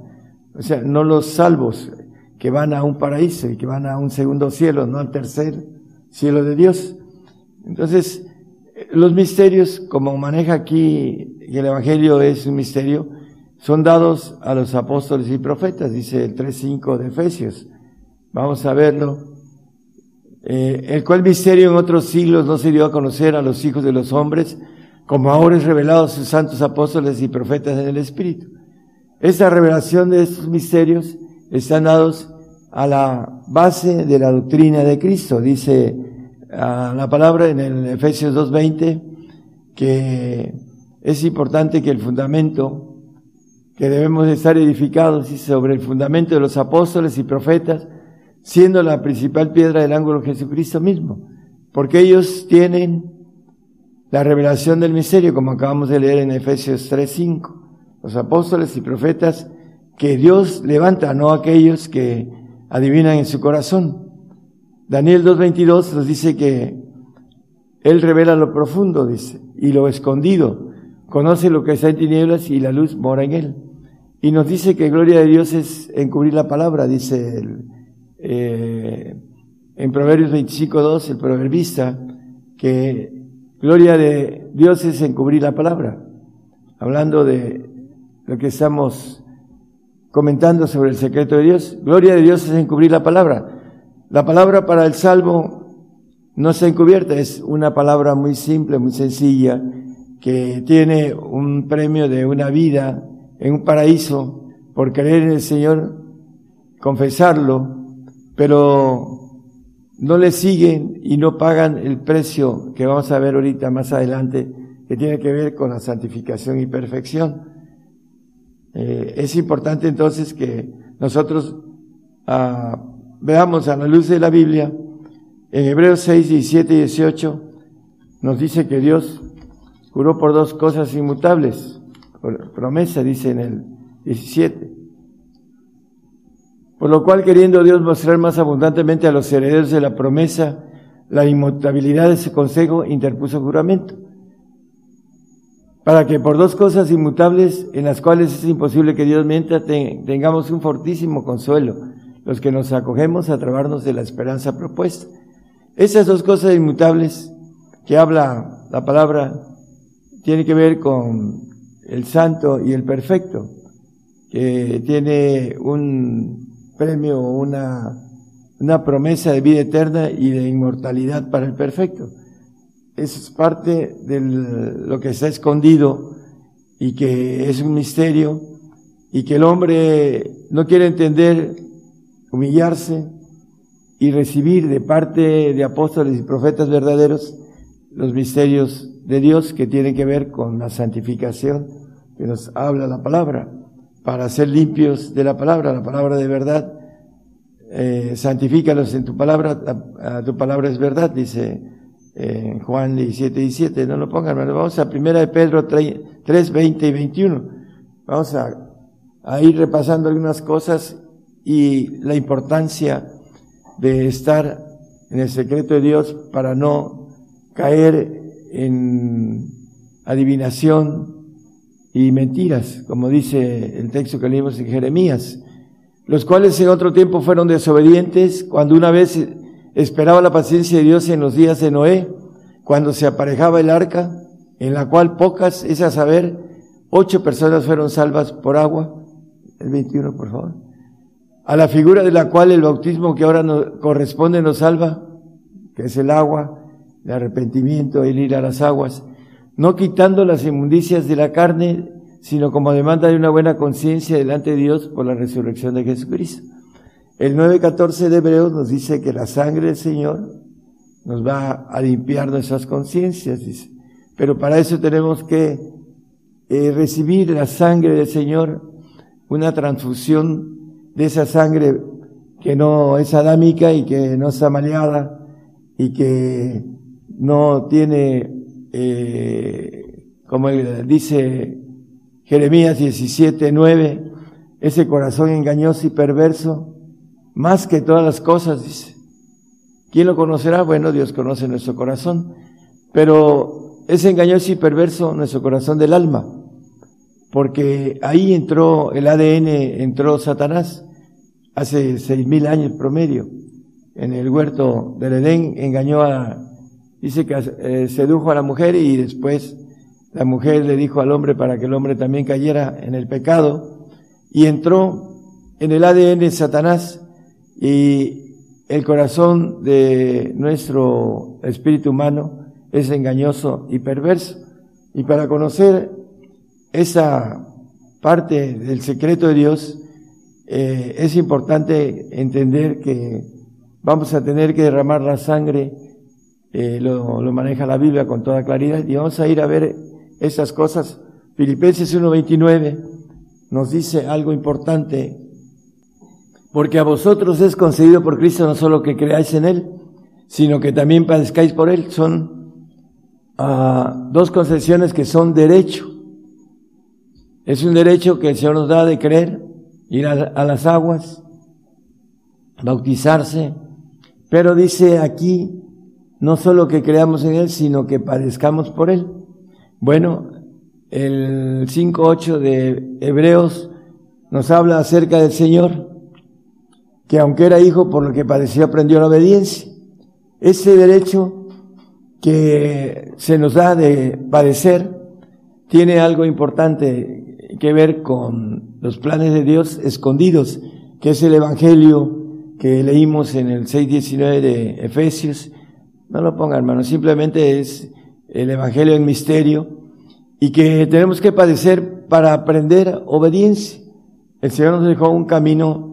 o sea, no los salvos que van a un paraíso y que van a un segundo cielo, no al tercer cielo de Dios. Entonces, los misterios, como maneja aquí que el Evangelio es un misterio, son dados a los apóstoles y profetas, dice el tres cinco de Efesios. Vamos a verlo. Eh, el cual misterio en otros siglos no se dio a conocer a los hijos de los hombres, como ahora es revelado a sus santos apóstoles y profetas en el Espíritu. Esta revelación de estos misterios están dados a la base de la doctrina de Cristo. Dice uh, la palabra en el Efesios dos veinte que es importante que el fundamento, que debemos estar edificados y sobre el fundamento de los apóstoles y profetas, siendo la principal piedra del ángulo Jesucristo mismo, porque ellos tienen la revelación del misterio, como acabamos de leer en Efesios tres cinco, los apóstoles y profetas que Dios levanta, no aquellos que adivinan en su corazón. Daniel dos veintidós nos dice que Él revela lo profundo, dice, y lo escondido, conoce lo que está en tinieblas y la luz mora en Él. Y nos dice que gloria de Dios es encubrir la palabra, dice el, eh, en Proverbios veinticinco dos, el proverbista, que gloria de Dios es encubrir la palabra, hablando de lo que estamos comentando sobre el secreto de Dios. Gloria de Dios es encubrir la palabra. La palabra para el salvo no está encubierta, es una palabra muy simple, muy sencilla, que tiene un premio de una vida en un paraíso por creer en el Señor, confesarlo, pero no le siguen y no pagan el precio que vamos a ver ahorita más adelante, que tiene que ver con la santificación y perfección. Eh, es importante entonces que nosotros ah, veamos a la luz de la Biblia. En Hebreos seis, diecisiete y dieciocho nos dice que Dios juró por dos cosas inmutables, por promesa, dice en el diecisiete. Por lo cual, queriendo Dios mostrar más abundantemente a los herederos de la promesa la inmutabilidad de su consejo, interpuso juramento, para que por dos cosas inmutables, en las cuales es imposible que Dios mienta, te, tengamos un fortísimo consuelo, los que nos acogemos a trabarnos de la esperanza propuesta. Esas dos cosas inmutables que habla la palabra tienen que ver con el santo y el perfecto, que tiene un premio, una, una promesa de vida eterna y de inmortalidad para el perfecto. Eso es parte de lo que está escondido y que es un misterio y que el hombre no quiere entender, humillarse y recibir de parte de apóstoles y profetas verdaderos los misterios de Dios que tienen que ver con la santificación que nos habla la palabra, para ser limpios de la palabra, la palabra de verdad. Eh, santifícalos en tu palabra, a, a tu palabra es verdad, dice en eh, Juan diecisiete, diecisiete. No lo pongan, hermano. Vamos a primera de Pedro tres, veinte y veintiuno. Vamos a, a ir repasando algunas cosas y la importancia de estar en el secreto de Dios para no caer en adivinación y mentiras, como dice el texto que leímos en Jeremías, los cuales en otro tiempo fueron desobedientes, cuando una vez esperaba la paciencia de Dios en los días de Noé, cuando se aparejaba el arca, en la cual pocas, es a saber, ocho personas fueron salvas por agua, el veintiuno, por favor, a la figura de la cual el bautismo que ahora nos corresponde nos salva, que es el agua, el arrepentimiento, el ir a las aguas, no quitando las inmundicias de la carne, sino como demanda de una buena conciencia delante de Dios por la resurrección de Jesucristo. El nueve catorce de Hebreos nos dice que la sangre del Señor nos va a limpiar nuestras conciencias, dice. Pero para eso tenemos que eh, recibir la sangre del Señor, una transfusión de esa sangre que no es adámica y que no está maleada y que no tiene, eh, como dice Jeremías diecisiete, nueve, ese corazón engañoso y perverso, más que todas las cosas, dice. ¿Quién lo conocerá? Bueno, Dios conoce nuestro corazón, pero es engañoso y perverso nuestro corazón del alma, porque ahí entró el A D N, entró Satanás, hace seis mil años promedio, en el huerto del Edén, engañó a, dice que eh, sedujo a la mujer y después la mujer le dijo al hombre para que el hombre también cayera en el pecado y entró en el A D N Satanás y el corazón de nuestro espíritu humano es engañoso y perverso. Y para conocer esa parte del secreto de Dios eh, es importante entender que vamos a tener que derramar la sangre, eh, lo, lo maneja la Biblia con toda claridad y vamos a ir a ver esas cosas. Filipenses uno veintinueve nos dice algo importante, porque a vosotros es concedido por Cristo no solo que creáis en Él, sino que también padezcáis por Él. Son uh, dos concesiones que son derecho. Es un derecho que el Señor nos da de creer, ir a, a las aguas, bautizarse, pero dice aquí, no solo que creamos en Él, sino que padezcamos por Él. Bueno, el cinco ocho de Hebreos nos habla acerca del Señor, que aunque era hijo, por lo que padeció aprendió la obediencia. Ese derecho que se nos da de padecer tiene algo importante que ver con los planes de Dios escondidos, que es el Evangelio que leímos en el seis diecinueve de Efesios. No lo ponga, hermano, simplemente es el Evangelio en misterio, y que tenemos que padecer para aprender obediencia. El Señor nos dejó un camino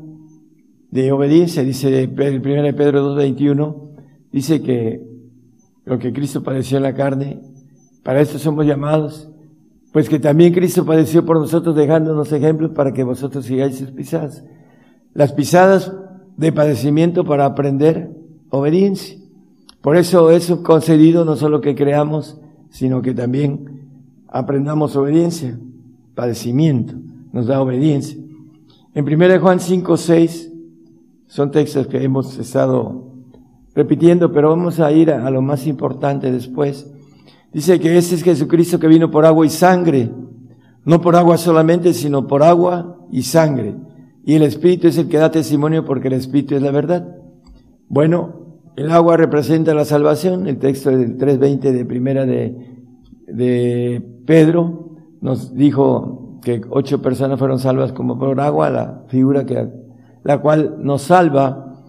de obediencia, dice el primero Pedro dos veintiuno, dice que lo que Cristo padeció en la carne, para esto somos llamados, pues que también Cristo padeció por nosotros dejándonos ejemplos para que vosotros sigáis sus pisadas. Las pisadas de padecimiento para aprender obediencia. Por eso es concedido no solo que creamos, sino que también aprendamos obediencia, padecimiento, nos da obediencia. En primera Juan cinco, seis, son textos que hemos estado repitiendo, pero vamos a ir a, a lo más importante después. Dice que ese es Jesucristo que vino por agua y sangre, no por agua solamente, sino por agua y sangre. Y el Espíritu es el que da testimonio porque el Espíritu es la verdad. Bueno, el agua representa la salvación, el texto del tres veinte de primera de, de Pedro nos dijo que ocho personas fueron salvas como por agua, la figura que, la cual nos salva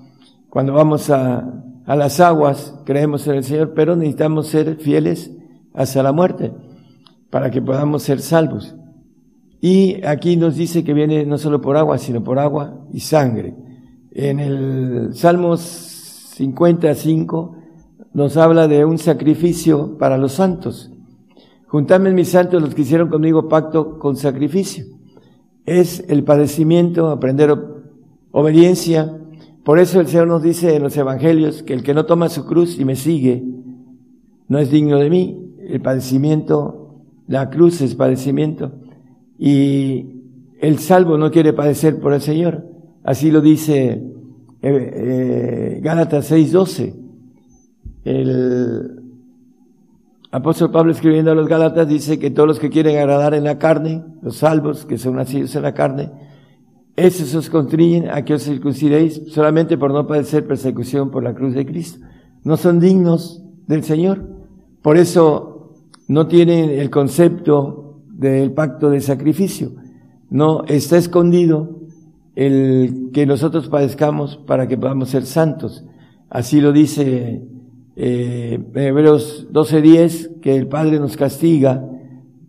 cuando vamos a, a las aguas, creemos en el Señor, pero necesitamos ser fieles hasta la muerte para que podamos ser salvos. Y aquí nos dice que viene no solo por agua, sino por agua y sangre. En el Salmo cincuenta y cinco nos habla de un sacrificio para los santos. Juntadme mis santos, los que hicieron conmigo pacto con sacrificio. Es el padecimiento, aprender obediencia. Por eso el Señor nos dice en los evangelios que el que no toma su cruz y me sigue no es digno de mí. El padecimiento, la cruz es padecimiento. Y el salvo no quiere padecer por el Señor. Así lo dice eh, eh, Gálatas seis doce. El apóstol Pablo, escribiendo a los Gálatas, dice que todos los que quieren agradar en la carne, los salvos que son nacidos en la carne, esos os constriñen a que os circuncidéis solamente por no padecer persecución por la cruz de Cristo. No son dignos del Señor. Por eso no tienen el concepto del pacto de sacrificio. No está escondido el que nosotros padezcamos para que podamos ser santos. Así lo dice eh, Hebreos doce diez, que el Padre nos castiga,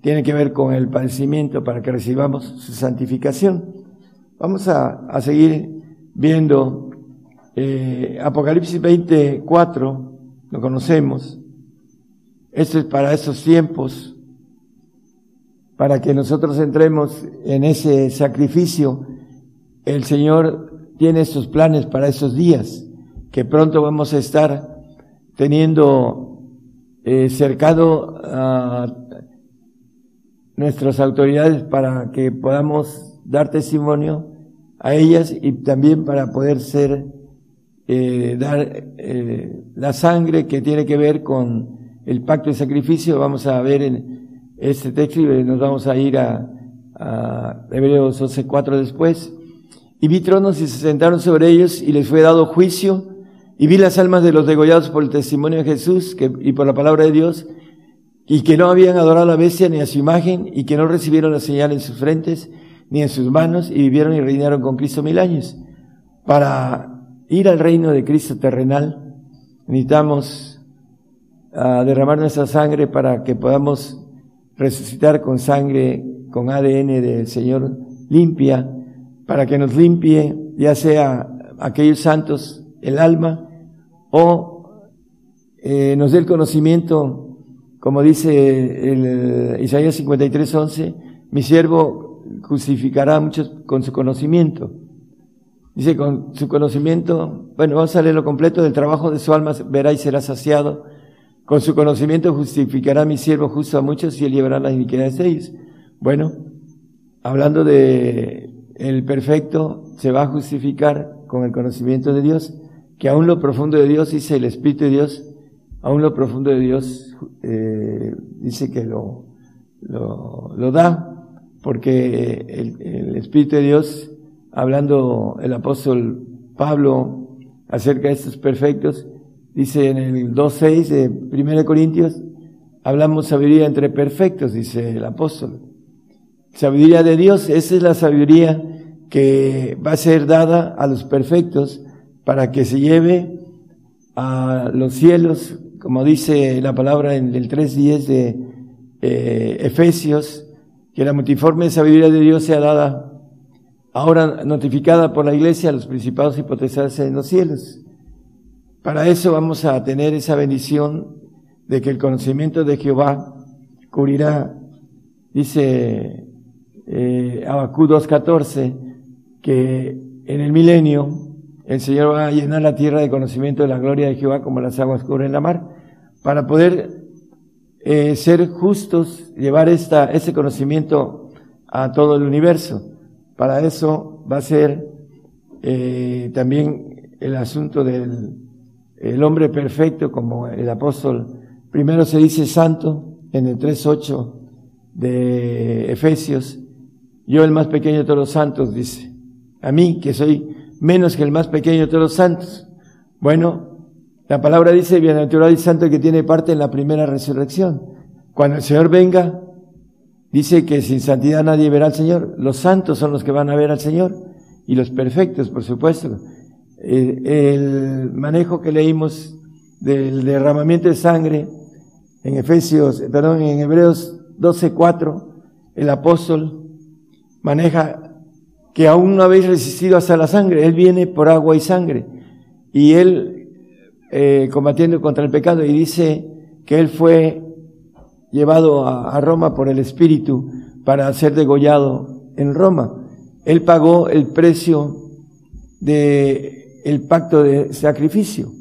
tiene que ver con el padecimiento para que recibamos su santificación. Vamos a, a seguir viendo eh, Apocalipsis veinte cuatro, lo conocemos. Esto es para estos tiempos, para que nosotros entremos en ese sacrificio. El Señor tiene estos planes para estos días, que pronto vamos a estar teniendo eh, cercado a nuestras autoridades para que podamos dar testimonio a ellas, y también para poder ser, eh, dar eh, la sangre que tiene que ver con el pacto de sacrificio. Vamos a ver en este texto, y nos vamos a ir a, a Hebreos once cuatro después. Y vi tronos y se sentaron sobre ellos, y les fue dado juicio, y vi las almas de los degollados por el testimonio de Jesús que, y por la palabra de Dios, y que no habían adorado a la bestia ni a su imagen, y que no recibieron la señal en sus frentes ni en sus manos, y vivieron y reinaron con Cristo mil años. Para ir al reino de Cristo terrenal necesitamos uh, derramar nuestra sangre para que podamos resucitar con sangre, con A D N del Señor limpia, para que nos limpie, ya sea aquellos santos, el alma, o eh, nos dé el conocimiento, como dice el, Isaías cincuenta y tres once, mi siervo justificará a muchos con su conocimiento. Dice, con su conocimiento, bueno, vamos a leer lo completo, del trabajo de su alma verá y será saciado. Con su conocimiento justificará mi siervo justo a muchos, y él llevará las iniquidades de ellos. Bueno, hablando de el perfecto, se va a justificar con el conocimiento de Dios, que aún lo profundo de Dios, dice el Espíritu de Dios, aún lo profundo de Dios, eh, dice que lo, lo, lo da, porque el, el Espíritu de Dios, hablando el apóstol Pablo acerca de estos perfectos, dice en el dos seis de primera Corintios, hablamos sabiduría entre perfectos, dice el apóstol. Sabiduría de Dios, esa es la sabiduría que va a ser dada a los perfectos para que se lleve a los cielos, como dice la palabra en el tres diez de eh, Efesios, que la multiforme sabiduría de Dios sea dada, ahora notificada por la iglesia, a los principados y potestades en los cielos. Para eso vamos a tener esa bendición de que el conocimiento de Jehová cubrirá, dice eh, Abacú dos catorce, que en el milenio el Señor va a llenar la tierra de conocimiento de la gloria de Jehová como las aguas cubren la mar, para poder eh, ser justos, llevar esta, ese conocimiento a todo el universo. Para eso va a ser eh, también el asunto del el hombre perfecto, como el apóstol primero se dice santo en el tres ocho de Efesios. Yo, el más pequeño de todos los santos, dice, a mí que soy menos que el más pequeño de todos los santos. Bueno, la palabra dice, bienaventurado y santo que tiene parte en la primera resurrección. Cuando el Señor venga, dice que sin santidad nadie verá al Señor. Los santos son los que van a ver al Señor, y los perfectos, por supuesto. El, el manejo que leímos del derramamiento de sangre en Efesios, perdón, en Hebreos doce cuatro, el apóstol maneja, que aún no habéis resistido hasta la sangre. Él viene por agua y sangre, y Él eh, combatiendo contra el pecado, y dice que Él fue llevado a, a Roma por el Espíritu para ser degollado en Roma. Él pagó el precio del pacto de sacrificio,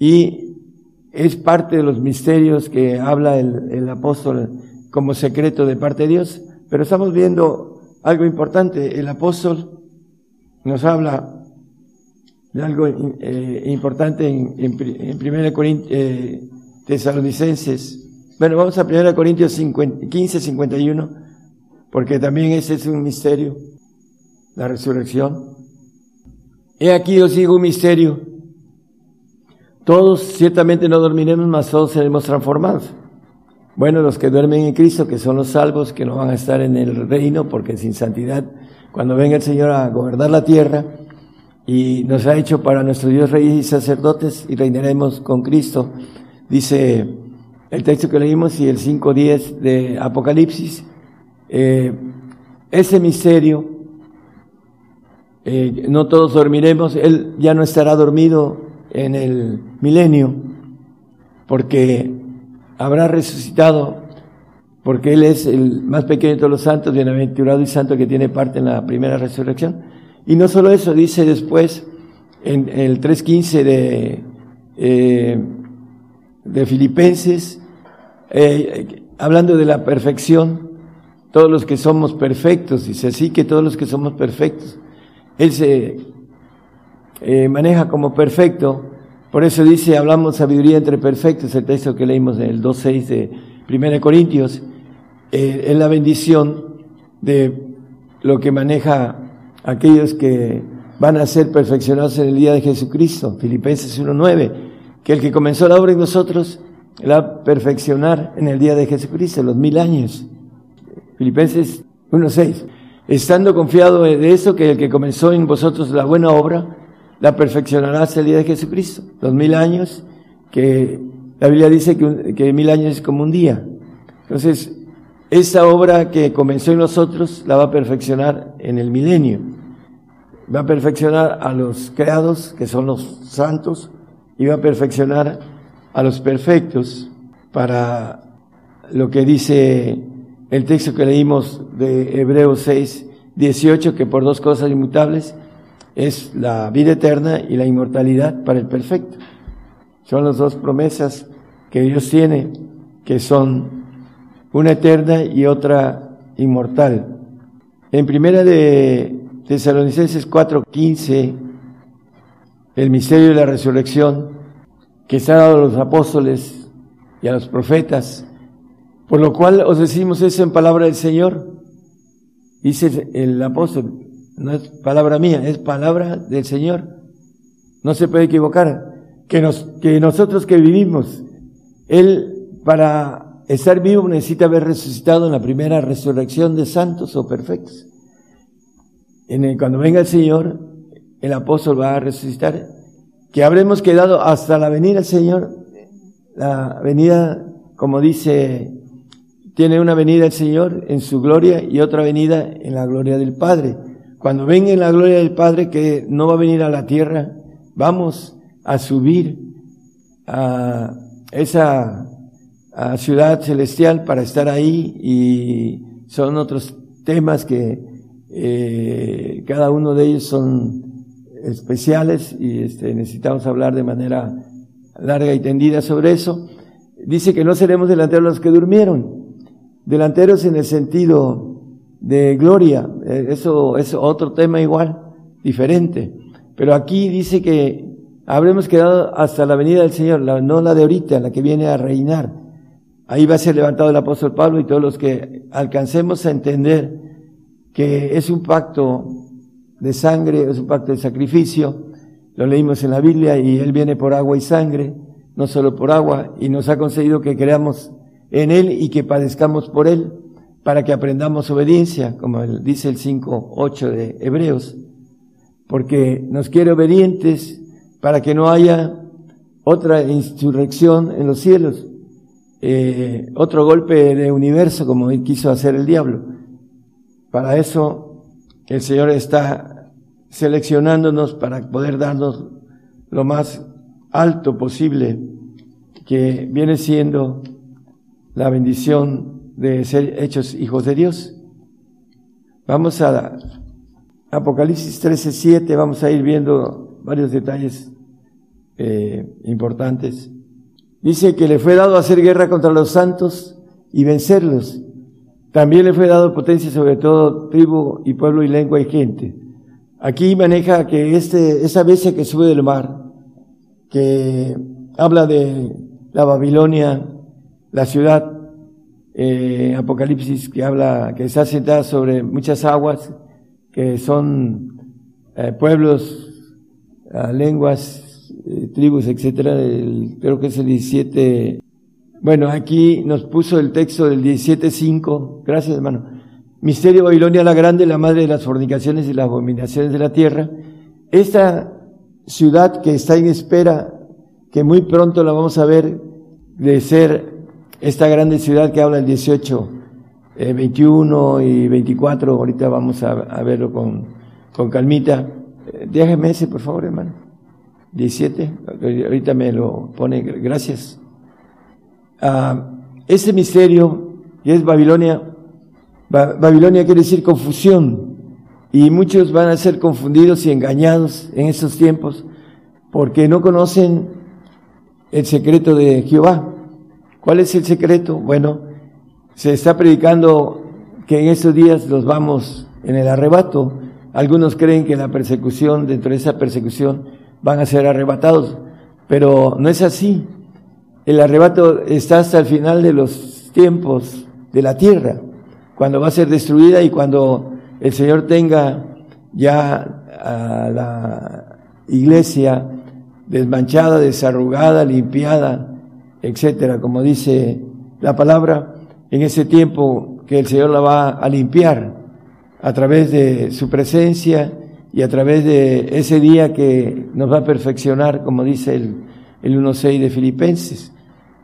y es parte de los misterios que habla el, el apóstol como secreto de parte de Dios. Pero estamos viendo algo importante. El apóstol nos habla de algo eh, importante en, en, en primera Corint- eh, Tesalonicenses. Bueno, vamos a primera Corintios quince, cincuenta y uno, porque también ese es un misterio, la resurrección. He aquí os digo un misterio: todos ciertamente no dormiremos, mas todos seremos transformados. Bueno, los que duermen en Cristo, que son los salvos, que no van a estar en el reino, porque sin santidad, cuando venga el Señor a gobernar la tierra, y nos ha hecho para nuestro Dios reyes y sacerdotes, y reinaremos con Cristo, dice el texto que leímos, y el cinco diez de Apocalipsis. Eh, ese misterio, Eh, no todos dormiremos. Él ya no estará dormido en el milenio, porque habrá resucitado, porque Él es el más pequeño de todos los santos, bienaventurado y santo, que tiene parte en la primera resurrección. Y no solo eso, dice después en, en el tres quince de, eh, de Filipenses, eh, hablando de la perfección, todos los que somos perfectos, dice así, que todos los que somos perfectos. Él se eh, maneja como perfecto. Por eso dice, hablamos sabiduría entre perfectos, el texto que leímos en el dos seis de primera Corintios, eh, es la bendición de lo que maneja aquellos que van a ser perfeccionados en el día de Jesucristo, Filipenses uno nueve, que el que comenzó la obra en nosotros la va a perfeccionar en el día de Jesucristo, los mil años, Filipenses uno seis. Estando confiado de eso, que el que comenzó en vosotros la buena obra, la perfeccionará hasta el día de Jesucristo. Los mil años, que la Biblia dice que, que mil años es como un día. Entonces, esa obra que comenzó en nosotros la va a perfeccionar en el milenio. Va a perfeccionar a los creados, que son los santos, y va a perfeccionar a los perfectos, para lo que dice el texto que leímos de Hebreos seis, dieciocho, que por dos cosas inmutables es la vida eterna y la inmortalidad para el perfecto. Son las dos promesas que Dios tiene, que son una eterna y otra inmortal. En primera de Tesalonicenses cuatro quince, el misterio de la resurrección, que está dado a los apóstoles y a los profetas, por lo cual os decimos eso en palabra del Señor. Dice el apóstol, no es palabra mía, es palabra del Señor. No se puede equivocar. Que, nos, que nosotros que vivimos, Él para estar vivo necesita haber resucitado en la primera resurrección de santos o perfectos. En el, cuando venga el Señor, el apóstol va a resucitar. Que habremos quedado hasta la venida del Señor, la venida, como dice... Tiene una venida el Señor en su gloria y otra venida en la gloria del Padre. Cuando venga en la gloria del Padre, que no va a venir a la tierra, vamos a subir a esa a ciudad celestial para estar ahí, y son otros temas que eh, cada uno de ellos son especiales, y este, necesitamos hablar de manera larga y tendida sobre eso. Dice que no seremos delanteros los que durmieron. Delanteros en el sentido de gloria, eso es otro tema igual, diferente. Pero aquí dice que habremos quedado hasta la venida del Señor, la, no la de ahorita, la que viene a reinar. Ahí va a ser levantado el apóstol Pablo y todos los que alcancemos a entender que es un pacto de sangre, es un pacto de sacrificio. Lo leímos en la Biblia, y Él viene por agua y sangre, no solo por agua, y nos ha concedido que creamos en Él y que padezcamos por Él, para que aprendamos obediencia, como dice el cinco ocho de Hebreos, porque nos quiere obedientes para que no haya otra insurrección en los cielos, eh, otro golpe de universo como quiso hacer el diablo. Para eso el Señor está seleccionándonos para poder darnos lo más alto posible, que viene siendo la bendición de ser hechos hijos de Dios. Vamos a Apocalipsis trece siete, vamos a ir viendo varios detalles eh, importantes. Dice que le fue dado hacer guerra contra los santos y vencerlos. También le fue dado potencia sobre todo tribu y pueblo y lengua y gente. Aquí maneja que este, esa bestia que sube del mar, que habla de la Babilonia, la ciudad, eh, Apocalipsis, que habla, que está sentada sobre muchas aguas, que son eh, pueblos, eh, lenguas, eh, tribus, etcétera. El, creo que es el diecisiete. Bueno, aquí nos puso el texto del diecisiete cinco. Gracias, hermano. Misterio Babilonia la Grande, la madre de las fornicaciones y las abominaciones de la tierra. Esta ciudad que está en espera, que muy pronto la vamos a ver, de ser esta grande ciudad que habla el dieciocho, eh, veintiuno y veinticuatro. Ahorita vamos a, a verlo con, con calmita. Eh, déjame ese, por favor, hermano. diecisiete, ahorita me lo pone, gracias. Ah, ese misterio, que es Babilonia, Babilonia quiere decir confusión, y muchos van a ser confundidos y engañados en estos tiempos porque no conocen el secreto de Jehová. ¿Cuál es el secreto? Bueno, se está predicando que en estos días los vamos en el arrebato. Algunos creen que la persecución, dentro de esa persecución, van a ser arrebatados, pero no es así. El arrebato está hasta el final de los tiempos de la tierra, cuando va a ser destruida y cuando el Señor tenga ya a la iglesia desmanchada, desarrugada, limpiada, etcétera, como dice la palabra, en ese tiempo que el Señor la va a limpiar a través de su presencia y a través de ese día que nos va a perfeccionar, como dice el, el uno seis de Filipenses.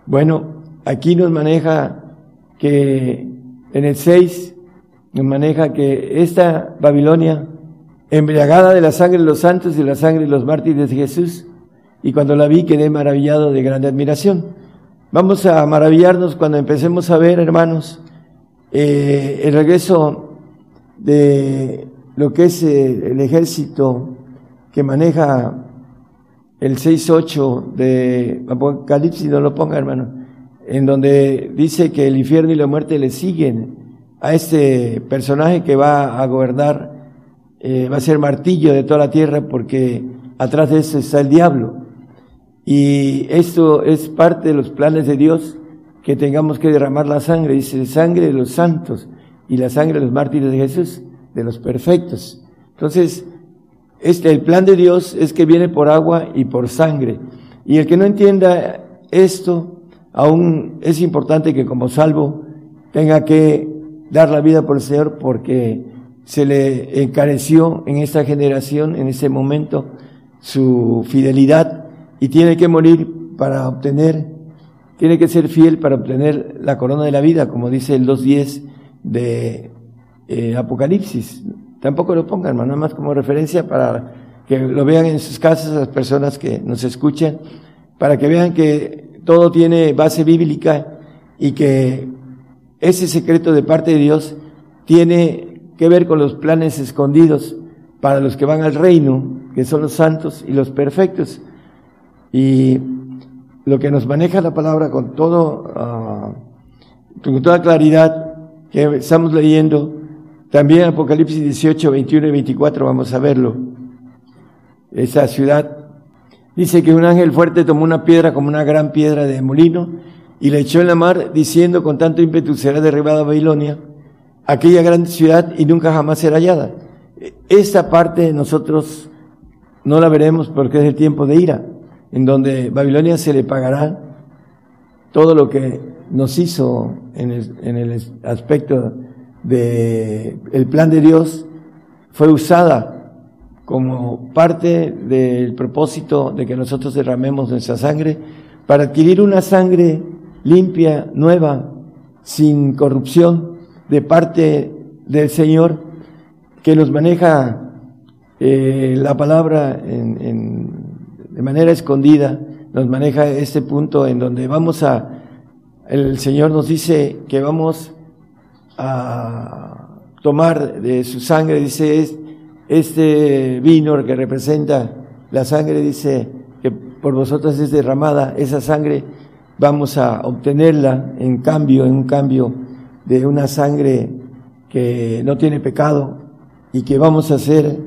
Bueno, aquí nos maneja que en el seis nos maneja que esta Babilonia, embriagada de la sangre de los santos y de la sangre de los mártires de Jesús, y cuando la vi quedé maravillado de grande admiración. Vamos a maravillarnos cuando empecemos a ver, hermanos, eh, el regreso de lo que es eh, el ejército que maneja el seis ocho de Apocalipsis, no lo ponga, hermano, en donde dice que el infierno y la muerte le siguen a este personaje que va a gobernar, eh, va a ser martillo de toda la tierra, porque atrás de eso está el diablo. Y esto es parte de los planes de Dios, que tengamos que derramar la sangre, dice, sangre de los santos y la sangre de los mártires de Jesús, de los perfectos. Entonces, este, el plan de Dios es que viene por agua y por sangre. Y el que no entienda esto, aún es importante que como salvo tenga que dar la vida por el Señor, porque se le encareció en esta generación, en ese momento, su fidelidad, y tiene que morir para obtener, tiene que ser fiel para obtener la corona de la vida, como dice el dos diez de eh, Apocalipsis. Tampoco lo pongan, hermano, nada más como referencia para que lo vean en sus casas las personas que nos escuchan, para que vean que todo tiene base bíblica y que ese secreto de parte de Dios tiene que ver con los planes escondidos para los que van al reino, que son los santos y los perfectos. Y lo que nos maneja la palabra con todo, uh, con toda claridad que estamos leyendo, también Apocalipsis dieciocho, veintiuno y veinticuatro, vamos a verlo. Esa ciudad, dice que un ángel fuerte tomó una piedra como una gran piedra de molino y la echó en la mar, diciendo: con tanto ímpetu será derribada Babilonia, aquella gran ciudad, y nunca jamás será hallada. Esta parte nosotros no la veremos porque es el tiempo de ira, en donde Babilonia se le pagará todo lo que nos hizo en el, en el aspecto del plan de Dios. Fue usada como parte del propósito de que nosotros derramemos nuestra sangre para adquirir una sangre limpia, nueva, sin corrupción, de parte del Señor que nos maneja eh, la palabra en, en, de manera escondida, nos maneja este punto en donde vamos a, el Señor nos dice que vamos a tomar de su sangre, dice, es, este vino que representa la sangre, dice, que por vosotros es derramada, esa sangre vamos a obtenerla en cambio, en un cambio de una sangre que no tiene pecado y que vamos a ser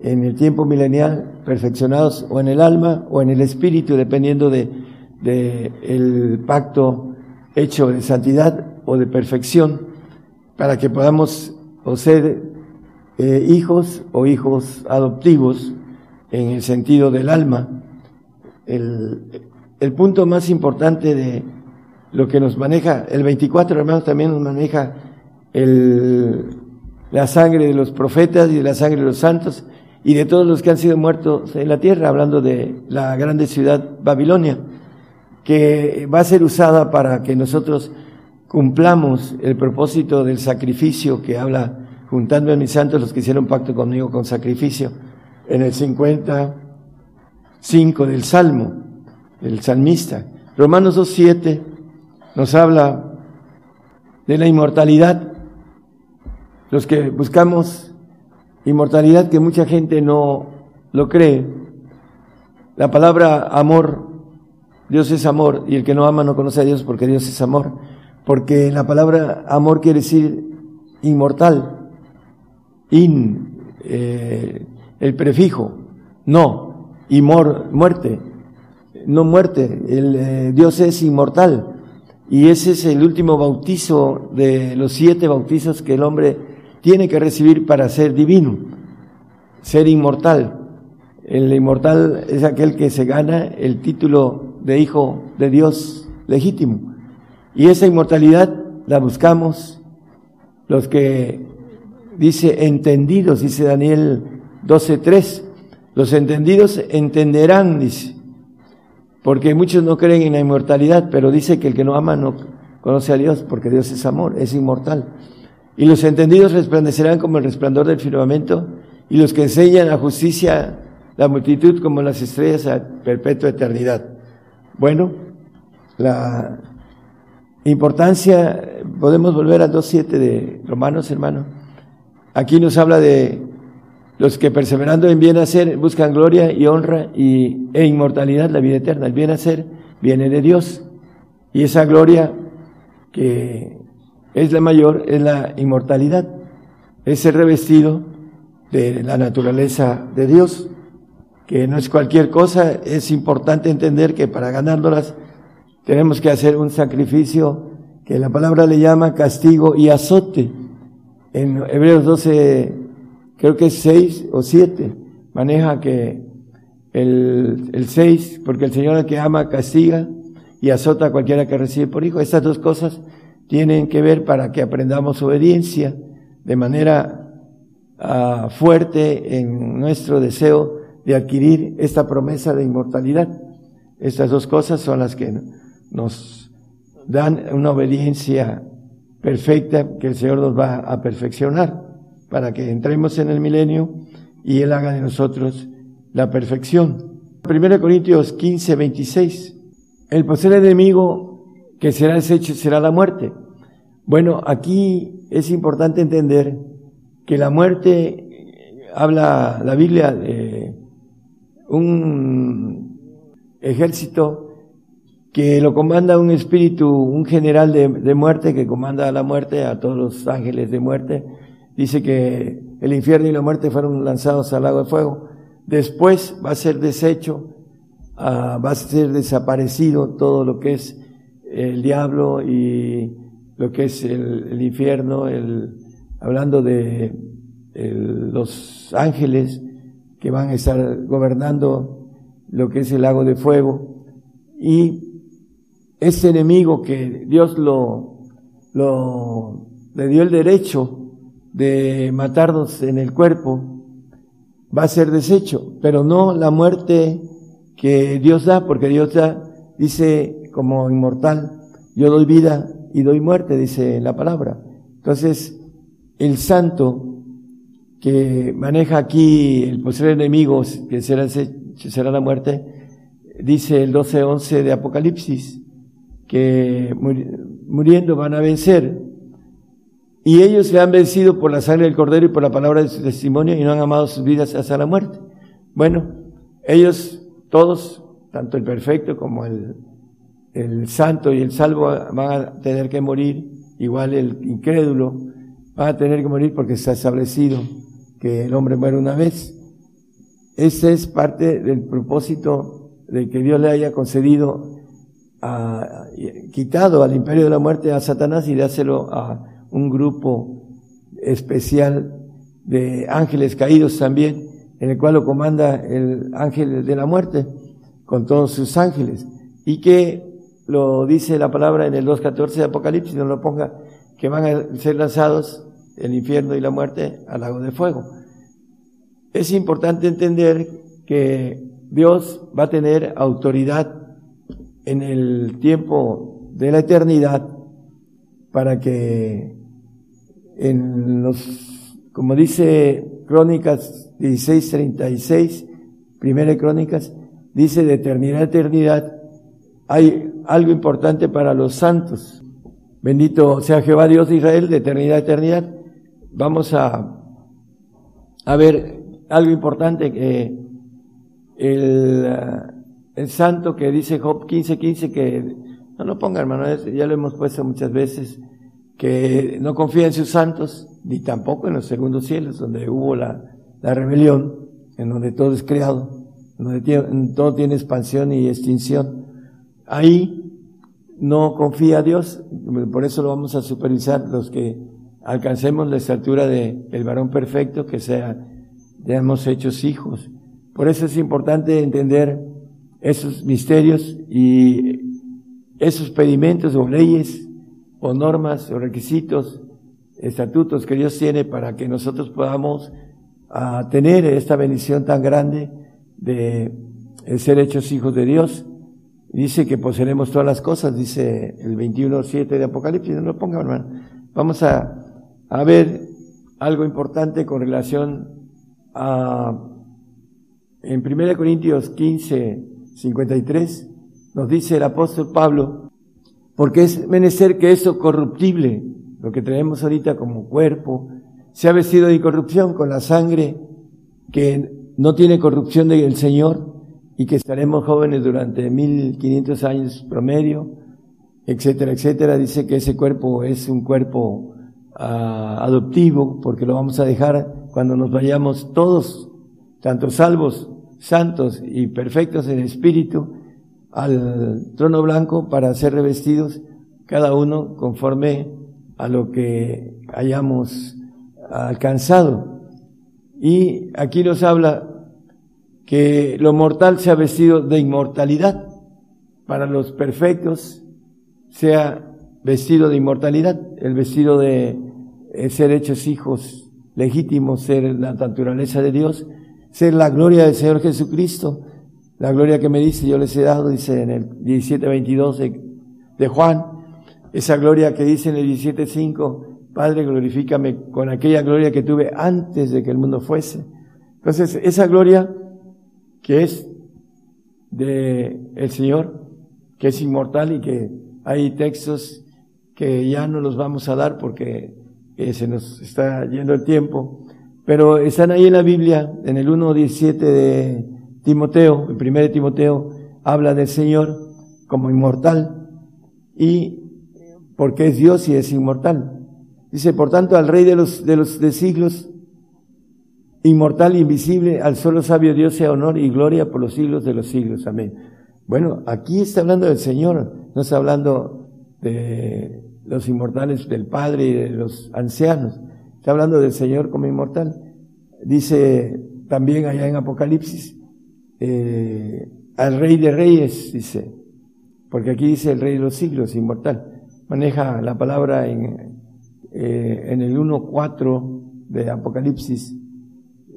en el tiempo milenial perfeccionados o en el alma o en el espíritu, dependiendo de, de el pacto hecho de santidad o de perfección, para que podamos o ser eh, hijos o hijos adoptivos en el sentido del alma. El, el punto más importante de lo que nos maneja, el veinticuatro, hermanos, también nos maneja el, la sangre de los profetas y de la sangre de los santos y de todos los que han sido muertos en la tierra, hablando de la grande ciudad Babilonia, que va a ser usada para que nosotros cumplamos el propósito del sacrificio que habla, juntando a mis santos los que hicieron pacto conmigo con sacrificio, en el cincuenta y cinco del Salmo, del salmista. Romanos dos siete nos habla de la inmortalidad, los que buscamos inmortalidad, que mucha gente no lo cree. La palabra amor, Dios es amor, y el que no ama no conoce a Dios, porque Dios es amor, porque la palabra amor quiere decir inmortal, in, eh, el prefijo, no, y mor, muerte, no muerte, el, eh, Dios es inmortal, y ese es el último bautizo de los siete bautizos que el hombre tiene que recibir para ser divino, ser inmortal. El inmortal es aquel que se gana el título de hijo de Dios legítimo, y esa inmortalidad la buscamos los que, dice, entendidos, dice Daniel doce tres, los entendidos entenderán, dice, porque muchos no creen en la inmortalidad, pero dice que el que no ama no conoce a Dios, porque Dios es amor, es inmortal. Y los entendidos resplandecerán como el resplandor del firmamento, y los que enseñan la justicia, la multitud como las estrellas a perpetua eternidad. Bueno, la importancia, podemos volver al dos siete de Romanos, hermano. Aquí nos habla de los que perseverando en bien hacer buscan gloria y honra y, e inmortalidad, la vida eterna. El bien hacer viene de Dios, y esa gloria que es la mayor es la inmortalidad, es ser revestido de la naturaleza de Dios, que no es cualquier cosa. Es importante entender que para ganárnoslas tenemos que hacer un sacrificio que la palabra le llama castigo y azote. En Hebreos doce, creo que es seis o siete, maneja que el, el seis, porque el Señor al que ama castiga y azota a cualquiera que recibe por hijo. Estas dos cosas tienen que ver para que aprendamos obediencia de manera uh, fuerte en nuestro deseo de adquirir esta promesa de inmortalidad. Estas dos cosas son las que nos dan una obediencia perfecta que el Señor nos va a perfeccionar para que entremos en el milenio y Él haga de nosotros la perfección. primera Corintios quince veintiséis, el posible enemigo que será hecho será la muerte. Bueno, aquí es importante entender que la muerte, habla la Biblia de un ejército que lo comanda un espíritu, un general de, de muerte que comanda a la muerte, a todos los ángeles de muerte. Dice que el infierno y la muerte fueron lanzados al lago de fuego. Después va a ser deshecho, uh, va a ser desaparecido todo lo que es el diablo y lo que es el, el infierno, el, hablando de el, los ángeles que van a estar gobernando lo que es el lago de fuego. Y ese enemigo que Dios lo, lo le dio el derecho de matarnos en el cuerpo, va a ser deshecho, pero no la muerte que Dios da, porque Dios da, dice, como inmortal, yo doy vida y doy muerte, dice la palabra. Entonces, el santo que maneja aquí el posible enemigo, que será, será la muerte, dice el doce once de Apocalipsis, que muriendo van a vencer. Y ellos le han vencido por la sangre del Cordero y por la palabra de su testimonio, y no han amado sus vidas hasta la muerte. Bueno, ellos todos, tanto el perfecto como el, el santo y el salvo, van a tener que morir. Igual el incrédulo va a tener que morir, porque está establecido que el hombre muere una vez. Ese es parte del propósito de que Dios le haya concedido, a, quitado al imperio de la muerte a Satanás y dáselo a un grupo especial de ángeles caídos también, en el cual lo comanda el ángel de la muerte con todos sus ángeles, y que lo dice la palabra en el dos catorce de Apocalipsis, no lo ponga, que van a ser lanzados el infierno y la muerte al lago de fuego. Es importante entender que Dios va a tener autoridad en el tiempo de la eternidad para que en los, como dice Crónicas dieciséis treinta y seis, Primera de Crónicas, dice de eternidad a eternidad, hay algo importante para los santos. Bendito sea Jehová Dios de Israel, de eternidad a eternidad. Vamos a, a ver algo importante que el, el santo que dice Job quince quince, que no lo ponga, hermano, ya lo hemos puesto muchas veces, que no confía en sus santos, ni tampoco en los segundos cielos, donde hubo la, la rebelión, en donde todo es creado, donde tiene, todo tiene expansión y extinción. Ahí no confía a Dios, por eso lo vamos a supervisar, los que alcancemos la estatura del varón perfecto, que sea, seamos hechos hijos. Por eso es importante entender esos misterios y esos pedimentos o leyes o normas o requisitos, estatutos que Dios tiene para que nosotros podamos uh, tener esta bendición tan grande de, de ser hechos hijos de Dios. Dice que poseeremos todas las cosas, dice el veintiuno siete de Apocalipsis, no lo ponga, hermano. Vamos a, a ver algo importante con relación a, en Primera Corintios quince cincuenta y tres, nos dice el apóstol Pablo, porque es menester que eso corruptible, lo que tenemos ahorita como cuerpo, sea vestido de incorrupción con la sangre que no tiene corrupción del Señor, y que estaremos jóvenes durante mil quinientos años promedio, etcétera, etcétera. Dice que ese cuerpo es un cuerpo uh, adoptivo, porque lo vamos a dejar cuando nos vayamos todos, tanto salvos, santos y perfectos en espíritu, al trono blanco para ser revestidos cada uno conforme a lo que hayamos alcanzado. Y aquí nos habla que lo mortal sea vestido de inmortalidad, para los perfectos sea vestido de inmortalidad, el vestido de ser hechos hijos legítimos, ser la naturaleza de Dios, ser la gloria del Señor Jesucristo. La gloria que me dice, yo les he dado, dice en el diecisiete veintidós de, de Juan, esa gloria que dice en el diecisiete cinco, Padre, glorifícame con aquella gloria que tuve antes de que el mundo fuese. Entonces, esa gloria que es del Señor, que es inmortal, y que hay textos que ya no los vamos a dar porque eh, se nos está yendo el tiempo, pero están ahí en la Biblia, en el uno diecisiete de Timoteo, el primero de Timoteo, habla del Señor como inmortal, y porque es Dios y es inmortal. Dice, por tanto, al Rey de los, de los de siglos, inmortal e invisible, al solo sabio Dios sea honor y gloria por los siglos de los siglos. Amén. Bueno, aquí está hablando del Señor, no está hablando de los inmortales, del Padre y de los ancianos. Está hablando del Señor como inmortal. Dice también allá en Apocalipsis, Eh, al Rey de Reyes, dice, porque aquí dice el Rey de los siglos, inmortal, maneja la palabra en, eh, en el uno cuatro de Apocalipsis.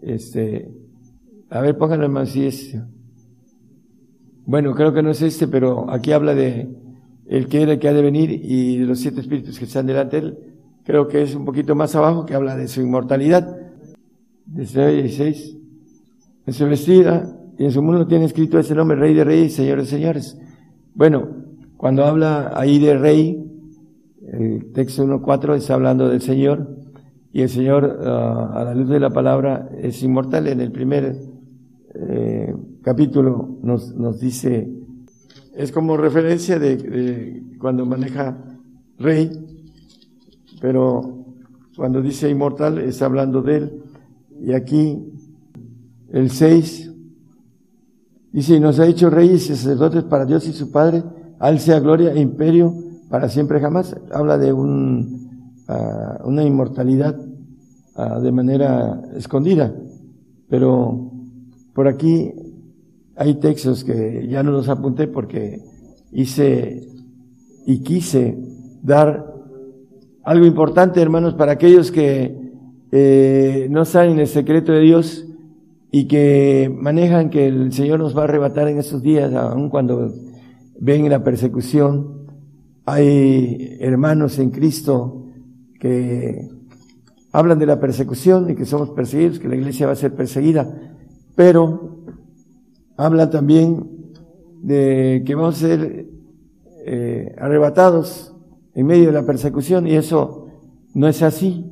Este, a ver, pónganlo más si es, bueno, creo que no es este, pero aquí habla de el que era, el que ha de venir, y de los siete espíritus que están delante de él, creo que es un poquito más abajo, que habla de su inmortalidad. diecinueve y dieciséis. En su vestida y en su mundo tiene escrito ese nombre, Rey de Reyes, Señor de Señores. Bueno, cuando habla ahí de Rey, el texto uno cuatro está hablando del Señor, y el Señor, uh, a la luz de la palabra, es inmortal. En el primer eh, capítulo nos, nos dice, es como referencia de, de cuando maneja Rey, pero cuando dice inmortal está hablando de él. Y aquí el seis dice, y nos ha hecho reyes y sacerdotes para Dios y su Padre, a él sea gloria e imperio para siempre jamás. Habla de un, uh, una inmortalidad uh, de manera escondida, pero por aquí hay textos que ya no los apunté porque hice y quise dar algo importante, hermanos, para aquellos que Eh, no saben el secreto de Dios y que manejan que el Señor nos va a arrebatar en estos días, aun cuando ven la persecución. Hay hermanos en Cristo que hablan de la persecución y que somos perseguidos, que la iglesia va a ser perseguida, pero hablan también de que vamos a ser eh, arrebatados en medio de la persecución, y eso no es así.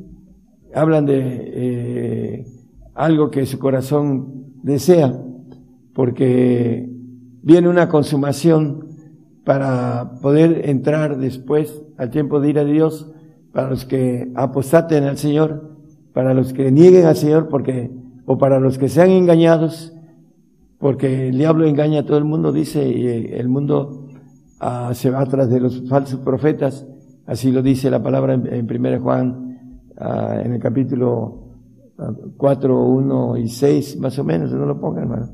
Hablan de eh, algo que su corazón desea, porque viene una consumación para poder entrar después al tiempo de ira de Dios, para los que apostaten al Señor, para los que nieguen al Señor, porque o para los que sean engañados, porque el diablo engaña a todo el mundo, dice, y el mundo ah, se va tras de los falsos profetas, así lo dice la palabra en, en primera de Juan, Uh, en el capítulo cuatro, uno y seis, más o menos, no lo pongan, hermano.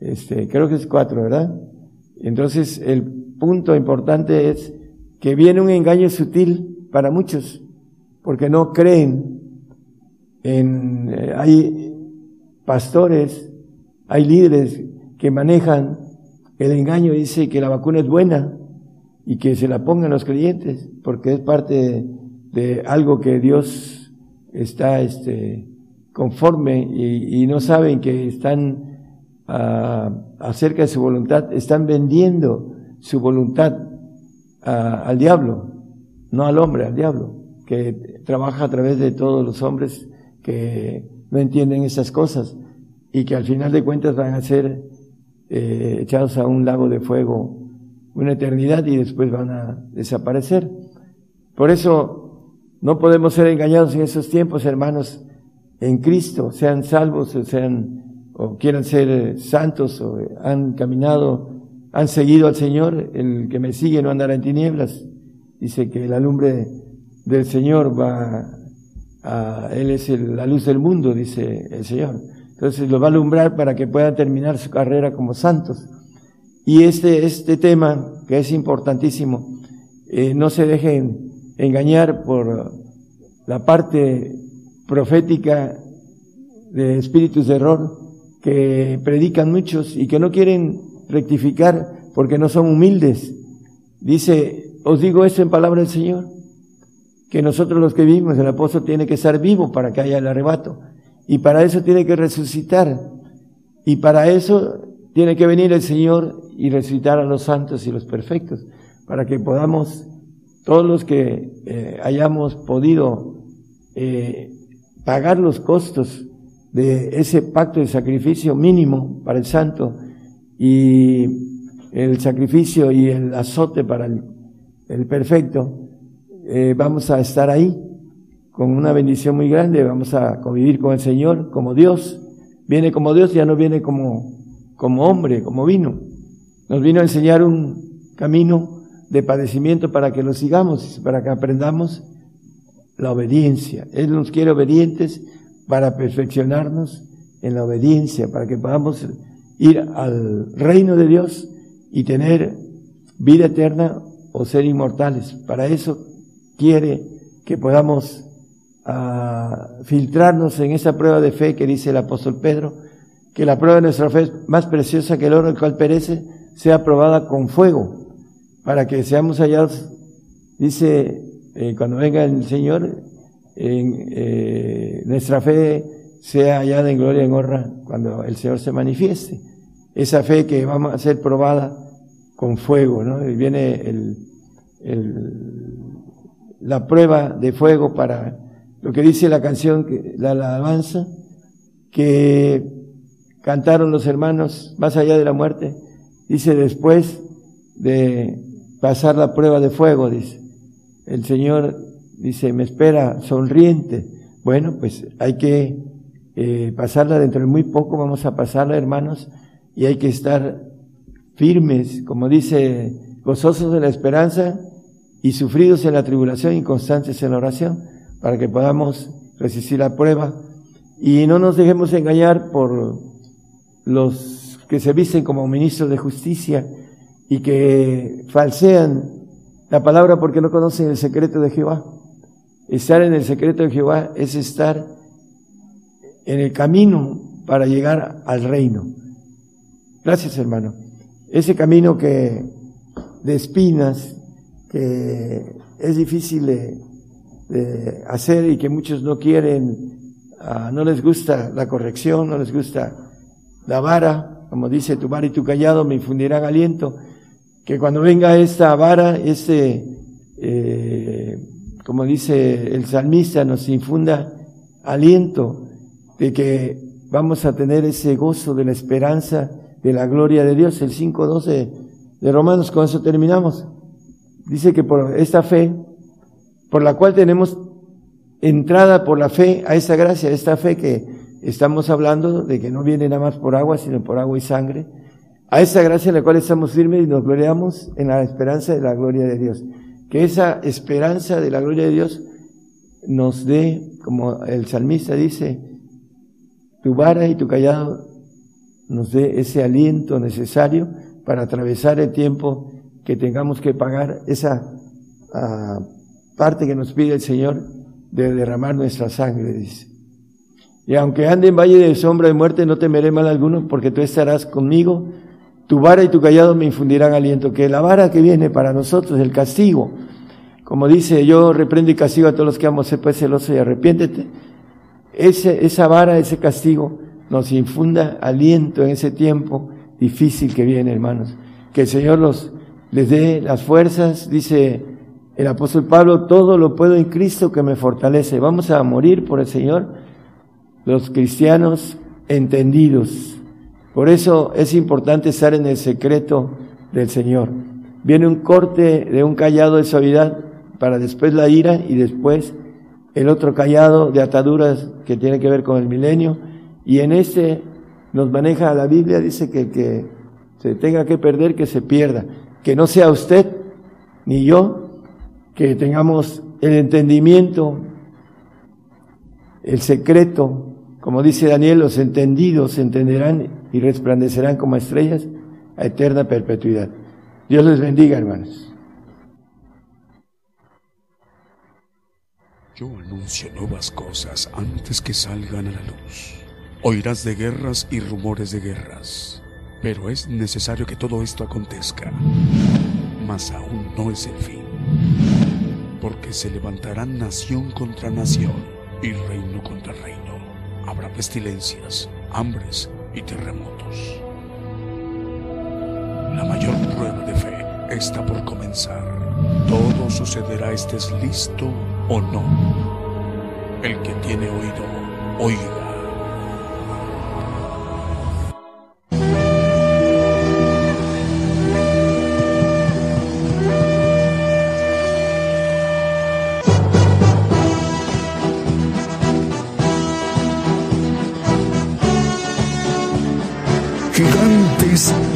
Este, creo que es cuatro, ¿verdad? Entonces, el punto importante es que viene un engaño sutil para muchos, porque no creen en... Eh, hay pastores, hay líderes que manejan el engaño, dice que la vacuna es buena y que se la pongan los creyentes, porque es parte... de, de algo que Dios está este, conforme, y, y no saben que están uh, acerca de su voluntad, están vendiendo su voluntad uh, al diablo, no al hombre, al diablo, que trabaja a través de todos los hombres que no entienden esas cosas y que al final de cuentas van a ser eh, echados a un lago de fuego una eternidad y después van a desaparecer. Por eso no podemos ser engañados en esos tiempos, hermanos, en Cristo, sean salvos o sean, o quieran ser santos, o han caminado, han seguido al Señor. El que me sigue no andará en tinieblas. Dice que la lumbre del Señor va a, Él es el, la luz del mundo, dice el Señor. Entonces lo va a alumbrar para que puedan terminar su carrera como santos. Y este, este tema, que es importantísimo, eh, no se dejen engañar por la parte profética de espíritus de error que predican muchos y que no quieren rectificar porque no son humildes. Dice, os digo esto en palabra del Señor, que nosotros los que vivimos, el apóstol tiene que estar vivo para que haya el arrebato, y para eso tiene que resucitar, y para eso tiene que venir el Señor y resucitar a los santos y los perfectos, para que podamos todos los que eh, hayamos podido eh, pagar los costos de ese pacto de sacrificio mínimo para el santo, y el sacrificio y el azote para el, el perfecto, eh, vamos a estar ahí con una bendición muy grande. Vamos a convivir con el Señor como Dios. Viene como Dios, ya no viene como, como hombre, como vino. Nos vino a enseñar un camino de padecimiento para que lo sigamos, para que aprendamos la obediencia. Él nos quiere obedientes para perfeccionarnos en la obediencia, para que podamos ir al reino de Dios y tener vida eterna o ser inmortales. Para eso quiere que podamos uh, filtrarnos en esa prueba de fe que dice el apóstol Pedro, que la prueba de nuestra fe es más preciosa que el oro, el cual perece, sea probada con fuego, para que seamos hallados, dice, eh, cuando venga el Señor, en, eh, nuestra fe sea hallada en gloria y en honra cuando el Señor se manifieste. Esa fe que vamos a ser probada con fuego, ¿no? Y viene el, el, la prueba de fuego para lo que dice la canción, la, la alabanza que cantaron los hermanos más allá de la muerte. Dice, después de pasar la prueba de fuego, dice, el Señor dice, me espera sonriente. Bueno, pues hay que eh, pasarla, dentro de muy poco vamos a pasarla, hermanos, y hay que estar firmes, como dice, gozosos de la esperanza y sufridos en la tribulación y constantes en la oración, para que podamos resistir la prueba y no nos dejemos engañar por los que se visten como ministros de justicia y que falsean la palabra porque no conocen el secreto de Jehová. Estar en el secreto de Jehová es estar en el camino para llegar al reino. Gracias, hermano. Ese camino que de espinas, que es difícil de, de hacer y que muchos no quieren, uh, no les gusta la corrección, no les gusta la vara, como dice, tu vara y tu callado me infundirán aliento. Que cuando venga esta vara, este, eh, como dice el salmista, nos infunda aliento de que vamos a tener ese gozo de la esperanza de la gloria de Dios. El cinco doce de Romanos, con eso terminamos. Dice que por esta fe, por la cual tenemos entrada por la fe a esa gracia, esta fe que estamos hablando de que no viene nada más por agua, sino por agua y sangre, a esa gracia en la cual estamos firmes y nos gloriamos en la esperanza de la gloria de Dios. Que esa esperanza de la gloria de Dios nos dé, como el salmista dice, tu vara y tu callado nos dé ese aliento necesario para atravesar el tiempo que tengamos que pagar, esa uh, parte que nos pide el Señor de derramar nuestra sangre, dice. Y aunque ande en valle de sombra de muerte, no temeré mal alguno, porque tú estarás conmigo. Tu vara y tu callado me infundirán aliento. Que la vara que viene para nosotros, el castigo, como dice, yo reprendo y castigo a todos los que amo, sé pues celoso y arrepiéntete. Ese, esa vara, ese castigo, nos infunda aliento en ese tiempo difícil que viene, hermanos. Que el Señor los, les dé las fuerzas, dice el apóstol Pablo, todo lo puedo en Cristo que me fortalece. Vamos a morir por el Señor, los cristianos entendidos. Por eso es importante estar en el secreto del Señor. Viene un corte de un callado de suavidad para después la ira y después el otro callado de ataduras que tiene que ver con el milenio. Y en este nos maneja la Biblia, dice que que se tenga que perder, que se pierda. Que no sea usted ni yo, que tengamos el entendimiento, el secreto. Como dice Daniel, los entendidos entenderán y resplandecerán como estrellas a eterna perpetuidad. Dios les bendiga, hermanos. Yo anuncio nuevas cosas antes que salgan a la luz. Oirás de guerras y rumores de guerras, pero es necesario que todo esto acontezca. Mas aún no es el fin, porque se levantará nación contra nación y reino contra reino. Habrá pestilencias, hambres y terremotos. La mayor prueba de fe está por comenzar. Todo sucederá, estés listo o no. El que tiene oído, oiga.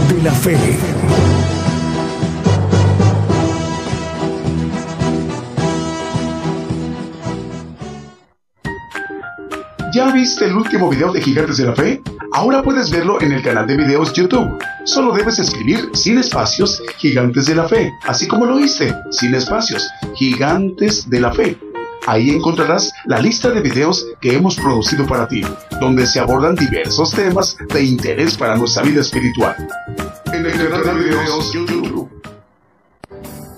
De la fe. ¿Ya viste el último video de Gigantes de la Fe? Ahora puedes verlo en el canal de videos YouTube. Solo debes escribir sin espacios Gigantes de la Fe, así como lo oíste, sin espacios, Gigantes de la Fe. Ahí encontrarás la lista de videos que hemos producido para ti, donde se abordan diversos temas de interés para nuestra vida espiritual. En el canal de videos YouTube.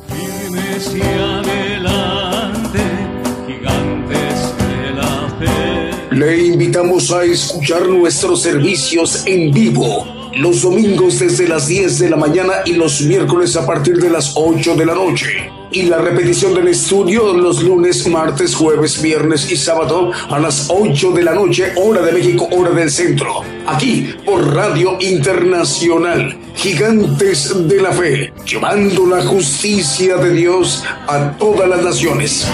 Firmes y adelante, gigantes. Le invitamos a escuchar nuestros servicios en vivo los domingos desde las diez de la mañana y los miércoles a partir de las ocho de la noche. Y la repetición del estudio los lunes, martes, jueves, viernes y sábado a las ocho de la noche, hora de México, hora del centro. Aquí por Radio Internacional, Gigantes de la Fe, llevando la justicia de Dios a todas las naciones.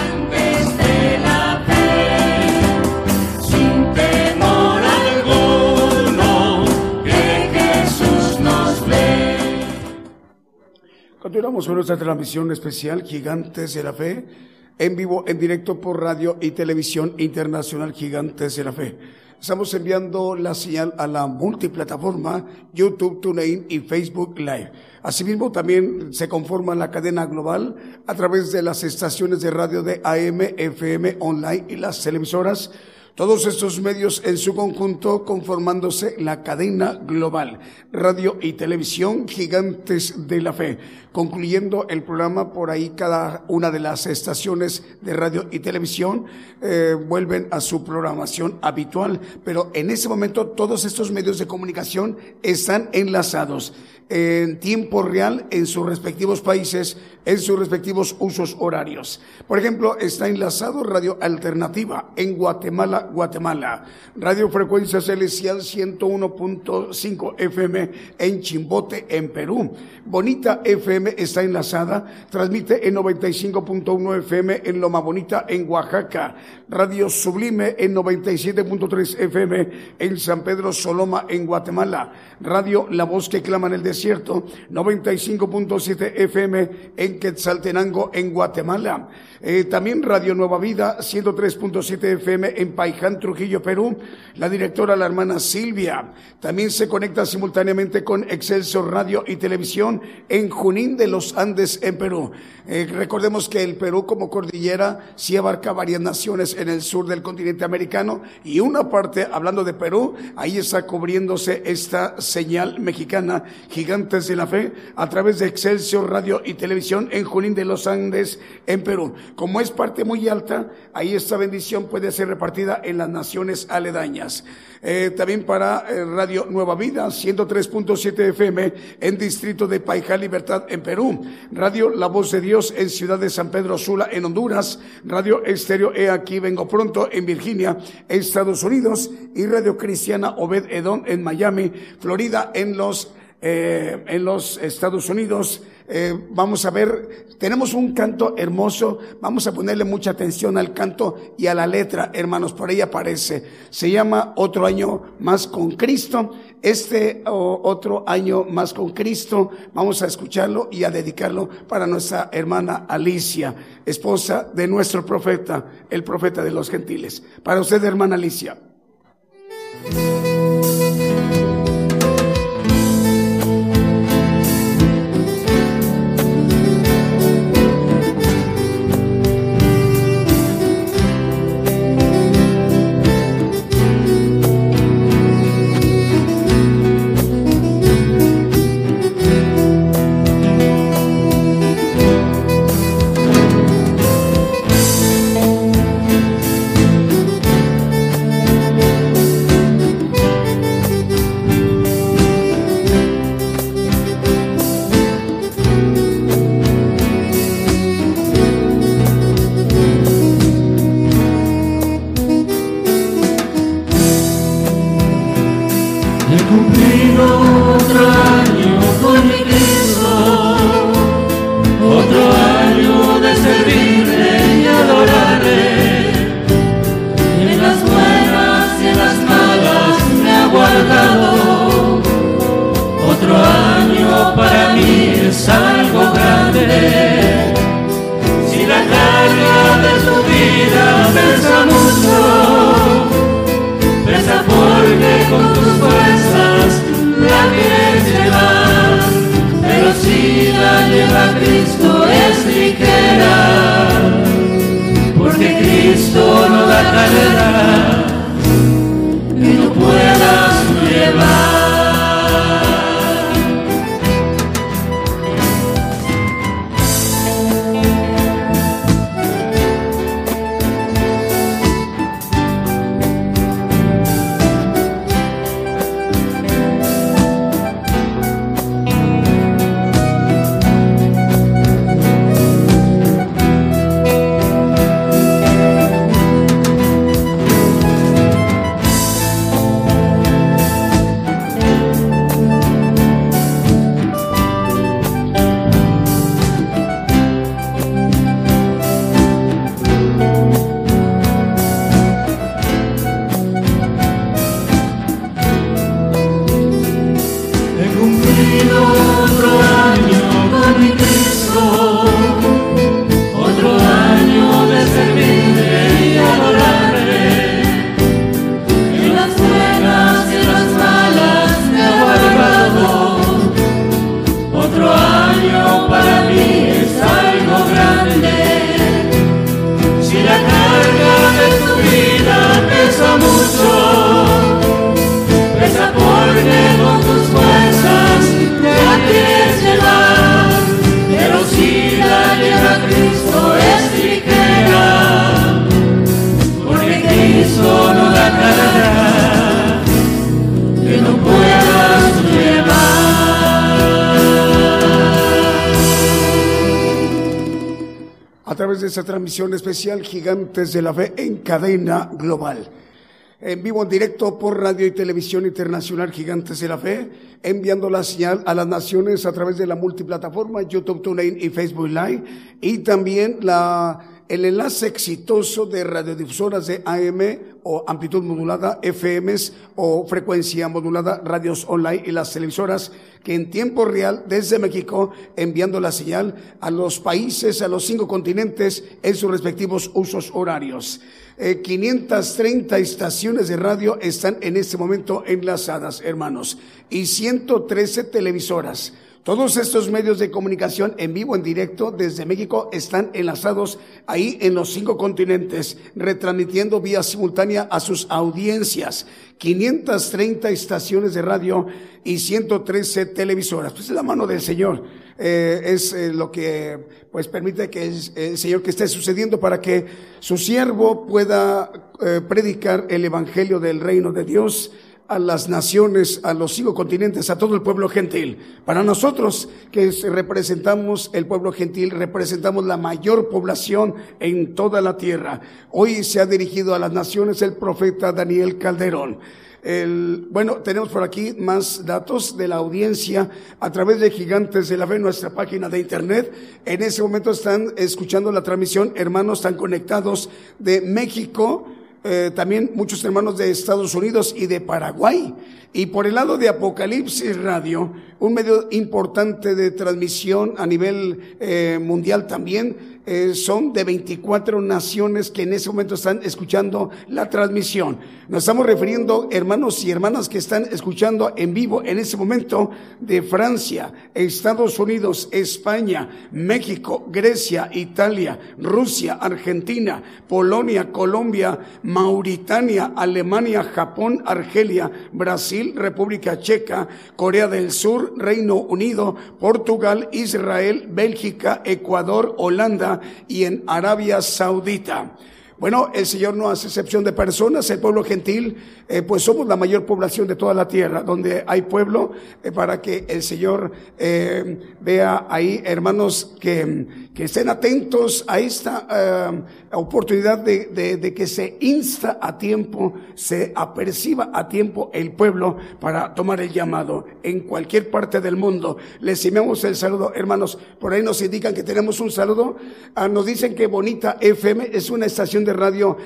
Continuamos con nuestra transmisión especial Gigantes de la Fe, en vivo, en directo por Radio y Televisión Internacional Gigantes de la Fe. Estamos enviando la señal a la multiplataforma YouTube, TuneIn y Facebook Live. Asimismo, también se conforma la cadena global a través de las estaciones de radio de A M, F M, online y las televisoras. Todos estos medios en su conjunto conformándose la cadena global, radio y televisión, Gigantes de la Fe. Concluyendo el programa por ahí, cada una de las estaciones de radio y televisión eh, vuelven a su programación habitual, pero en ese momento todos estos medios de comunicación están enlazados en tiempo real en sus respectivos países, en sus respectivos usos horarios. Por ejemplo, está enlazado Radio Alternativa en Guatemala, Guatemala, Radio Frecuencia Celestial ciento uno punto cinco F M en Chimbote, en Perú. Bonita F M está enlazada, transmite en noventa y cinco punto uno F M en Loma Bonita, en Oaxaca. Radio Sublime en noventa y siete punto tres F M en San Pedro Soloma, en Guatemala. Radio La Voz que Clama en el Desierto, noventa y cinco punto siete F M en Quetzaltenango, en Guatemala. Eh, también Radio Nueva Vida, ciento tres punto siete F M en Paiján, Trujillo, Perú. La directora, la hermana Silvia. También se conecta simultáneamente con Excelsior Radio y Televisión en Junín de los Andes, en Perú. Eh, recordemos que el Perú como cordillera sí abarca varias naciones en el sur del continente americano, y una parte, hablando de Perú, ahí está cubriéndose esta señal mexicana, Gigantes de la Fe, a través de Excelsior Radio y Televisión en Junín de los Andes, en Perú. Como es parte muy alta, ahí esta bendición puede ser repartida en las naciones aledañas. Eh, también para eh, Radio Nueva Vida, ciento tres punto siete F M en Distrito de Paijá, Libertad, en Perú. Radio La Voz de Dios en Ciudad de San Pedro Sula, en Honduras. Radio Estéreo He Aquí Vengo Pronto en Virginia, Estados Unidos. Y Radio Cristiana Obed Edom en Miami, Florida, en los Eh, en los Estados Unidos. Eh, vamos a ver, tenemos un canto hermoso, vamos a ponerle mucha atención al canto y a la letra, hermanos, por ahí aparece, se llama Otro Año Más con Cristo. Este o, Otro Año Más con Cristo, vamos a escucharlo y a dedicarlo para nuestra hermana Alicia, esposa de nuestro profeta, el profeta de los gentiles. Para usted, hermana Alicia. Con tus fuerzas la quieres llevar, pero de esta transmisión especial Gigantes de la Fe en cadena global. En vivo, en directo por Radio y Televisión Internacional Gigantes de la Fe, enviando la señal a las naciones a través de la multiplataforma YouTube, TuneIn y Facebook Live, y también la, el enlace exitoso de radiodifusoras de A M o amplitud modulada, F Ms o frecuencia modulada, radios online y las televisoras que en tiempo real desde México enviando la señal a los países, a los cinco continentes en sus respectivos usos horarios. Eh, quinientas treinta estaciones de radio están en este momento enlazadas, hermanos, y ciento trece televisoras. Todos estos medios de comunicación en vivo, en directo, desde México, están enlazados ahí en los cinco continentes, retransmitiendo vía simultánea a sus audiencias. quinientas treinta estaciones de radio y ciento trece televisoras. Pues es la mano del Señor. Eh, es eh, lo que pues permite que el eh, Señor que esté sucediendo para que su siervo pueda eh, predicar el evangelio del reino de Dios a las naciones, a los cinco continentes, a todo el pueblo gentil. Para nosotros que representamos el pueblo gentil, representamos la mayor población en toda la tierra. Hoy se ha dirigido a las naciones el profeta Daniel Calderón. El, bueno, tenemos por aquí más datos de la audiencia a través de Gigantes de la Fe, nuestra página de internet. En ese momento están escuchando la transmisión, hermanos tan conectados de México, Eh, también muchos hermanos de Estados Unidos y de Paraguay. Y por el lado de Apocalipsis Radio, un medio importante de transmisión a nivel eh, mundial también, eh, son de veinticuatro naciones que en ese momento están escuchando la transmisión. Nos estamos refiriendo, hermanos y hermanas que están escuchando en vivo en ese momento, de Francia, Estados Unidos, España, México, Grecia, Italia, Rusia, Argentina, Polonia, Colombia, Mauritania, Alemania, Japón, Argelia, Brasil, República Checa, Corea del Sur, Reino Unido, Portugal, Israel, Bélgica, Ecuador, Holanda y en Arabia Saudita. Bueno, el Señor no hace excepción de personas. El pueblo gentil, eh, pues somos la mayor población de toda la tierra, donde hay pueblo, eh, para que el Señor eh, vea ahí, hermanos, que, que estén atentos a esta eh, oportunidad de, de, de que se insta a tiempo, se aperciba a tiempo el pueblo para tomar el llamado en cualquier parte del mundo. Les enviamos el saludo, hermanos. Por ahí nos indican que tenemos un saludo. Ah, nos dicen que Bonita F M es una estación de radio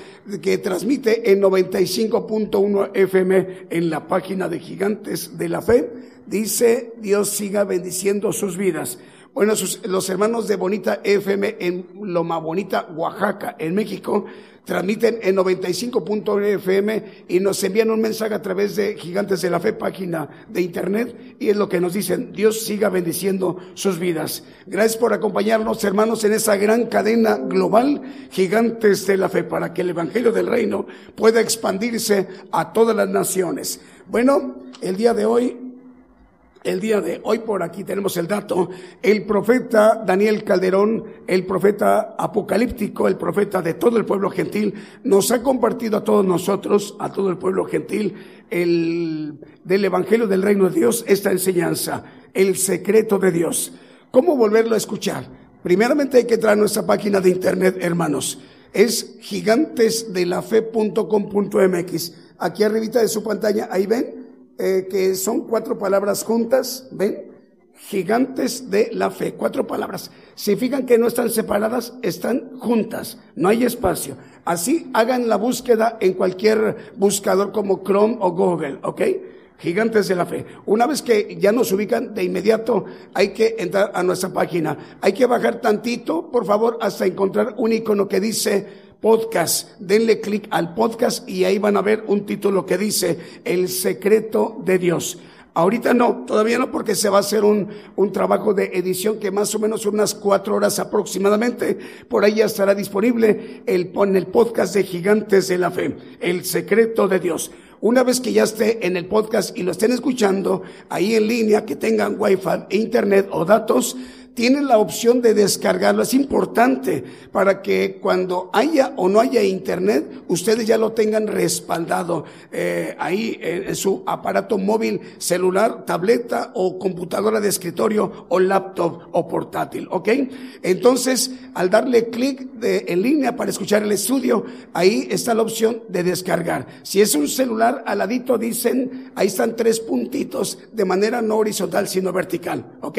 que transmite en noventa y cinco punto uno F M en la página de Gigantes de la Fe. Dice, Dios siga bendiciendo sus vidas. Bueno, sus, los hermanos de Bonita F M en Loma Bonita, Oaxaca, en México, transmiten en noventa y cinco punto uno F M y nos envían un mensaje a través de Gigantes de la Fe, página de internet, y es lo que nos dicen: Dios siga bendiciendo sus vidas. Gracias por acompañarnos, hermanos, en esa gran cadena global, Gigantes de la Fe, para que el evangelio del reino pueda expandirse a todas las naciones. Bueno, el día de hoy, El día de hoy por aquí tenemos el dato. El profeta Daniel Calderón, el profeta apocalíptico, el profeta de todo el pueblo gentil, nos ha compartido a todos nosotros, a todo el pueblo gentil, el del evangelio del reino de Dios, esta enseñanza, el secreto de Dios. ¿Cómo volverlo a escuchar? Primeramente hay que entrar a nuestra página de internet, hermanos. Es gigantes de la fe punto com punto m x. Aquí arribita de su pantalla, ahí ven, Eh, que son cuatro palabras juntas, ¿ven? Gigantes de la Fe, cuatro palabras. Si fijan que no están separadas, están juntas, no hay espacio. Así hagan la búsqueda en cualquier buscador como Chrome o Google, ¿ok? Gigantes de la Fe. Una vez que ya nos ubican, de inmediato hay que entrar a nuestra página. Hay que bajar tantito, por favor, hasta encontrar un icono que dice podcast. Denle clic al podcast y ahí van a ver un título que dice El secreto de Dios. Ahorita no, todavía no, porque se va a hacer un, un trabajo de edición que más o menos unas cuatro horas aproximadamente. Por ahí ya estará disponible el, en el podcast de Gigantes de la Fe, El secreto de Dios. Una vez que ya esté en el podcast y lo estén escuchando ahí en línea, que tengan wifi, internet o datos, tiene la opción de descargarlo. Es importante para que cuando haya o no haya internet, ustedes ya lo tengan respaldado eh, ahí en, en su aparato móvil, celular, tableta o computadora de escritorio o laptop o portátil, ¿ok? Entonces, al darle clic en línea para escuchar el estudio, ahí está la opción de descargar. Si es un celular, al ladito dicen, ahí están tres puntitos de manera no horizontal, sino vertical, ¿ok?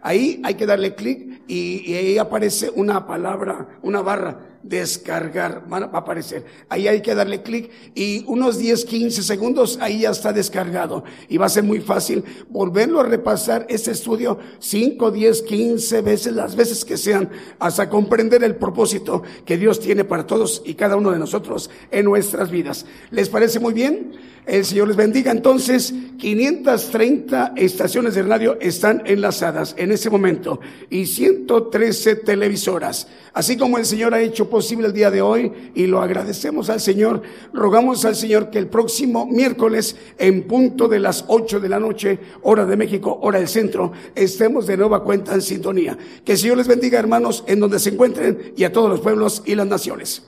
Ahí hay que darle clic y, y ahí aparece una palabra, una barra, descargar, va a aparecer. Ahí hay que darle clic y unos diez, quince segundos, ahí ya está descargado. Y va a ser muy fácil volverlo a repasar este estudio cinco, diez, quince veces, las veces que sean, hasta comprender el propósito que Dios tiene para todos y cada uno de nosotros en nuestras vidas. ¿Les parece muy bien? El Señor les bendiga. Entonces, quinientas treinta estaciones de radio están enlazadas en ese momento y ciento trece televisoras. Así como el Señor ha hecho posible el día de hoy y lo agradecemos al Señor, rogamos al Señor que el próximo miércoles, en punto de las ocho de la noche, hora de México, hora del centro, estemos de nueva cuenta en sintonía. Que el Señor les bendiga, hermanos, en donde se encuentren y a todos los pueblos y las naciones.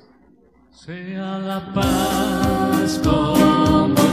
Sea la paz con vosotros.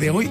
De hoy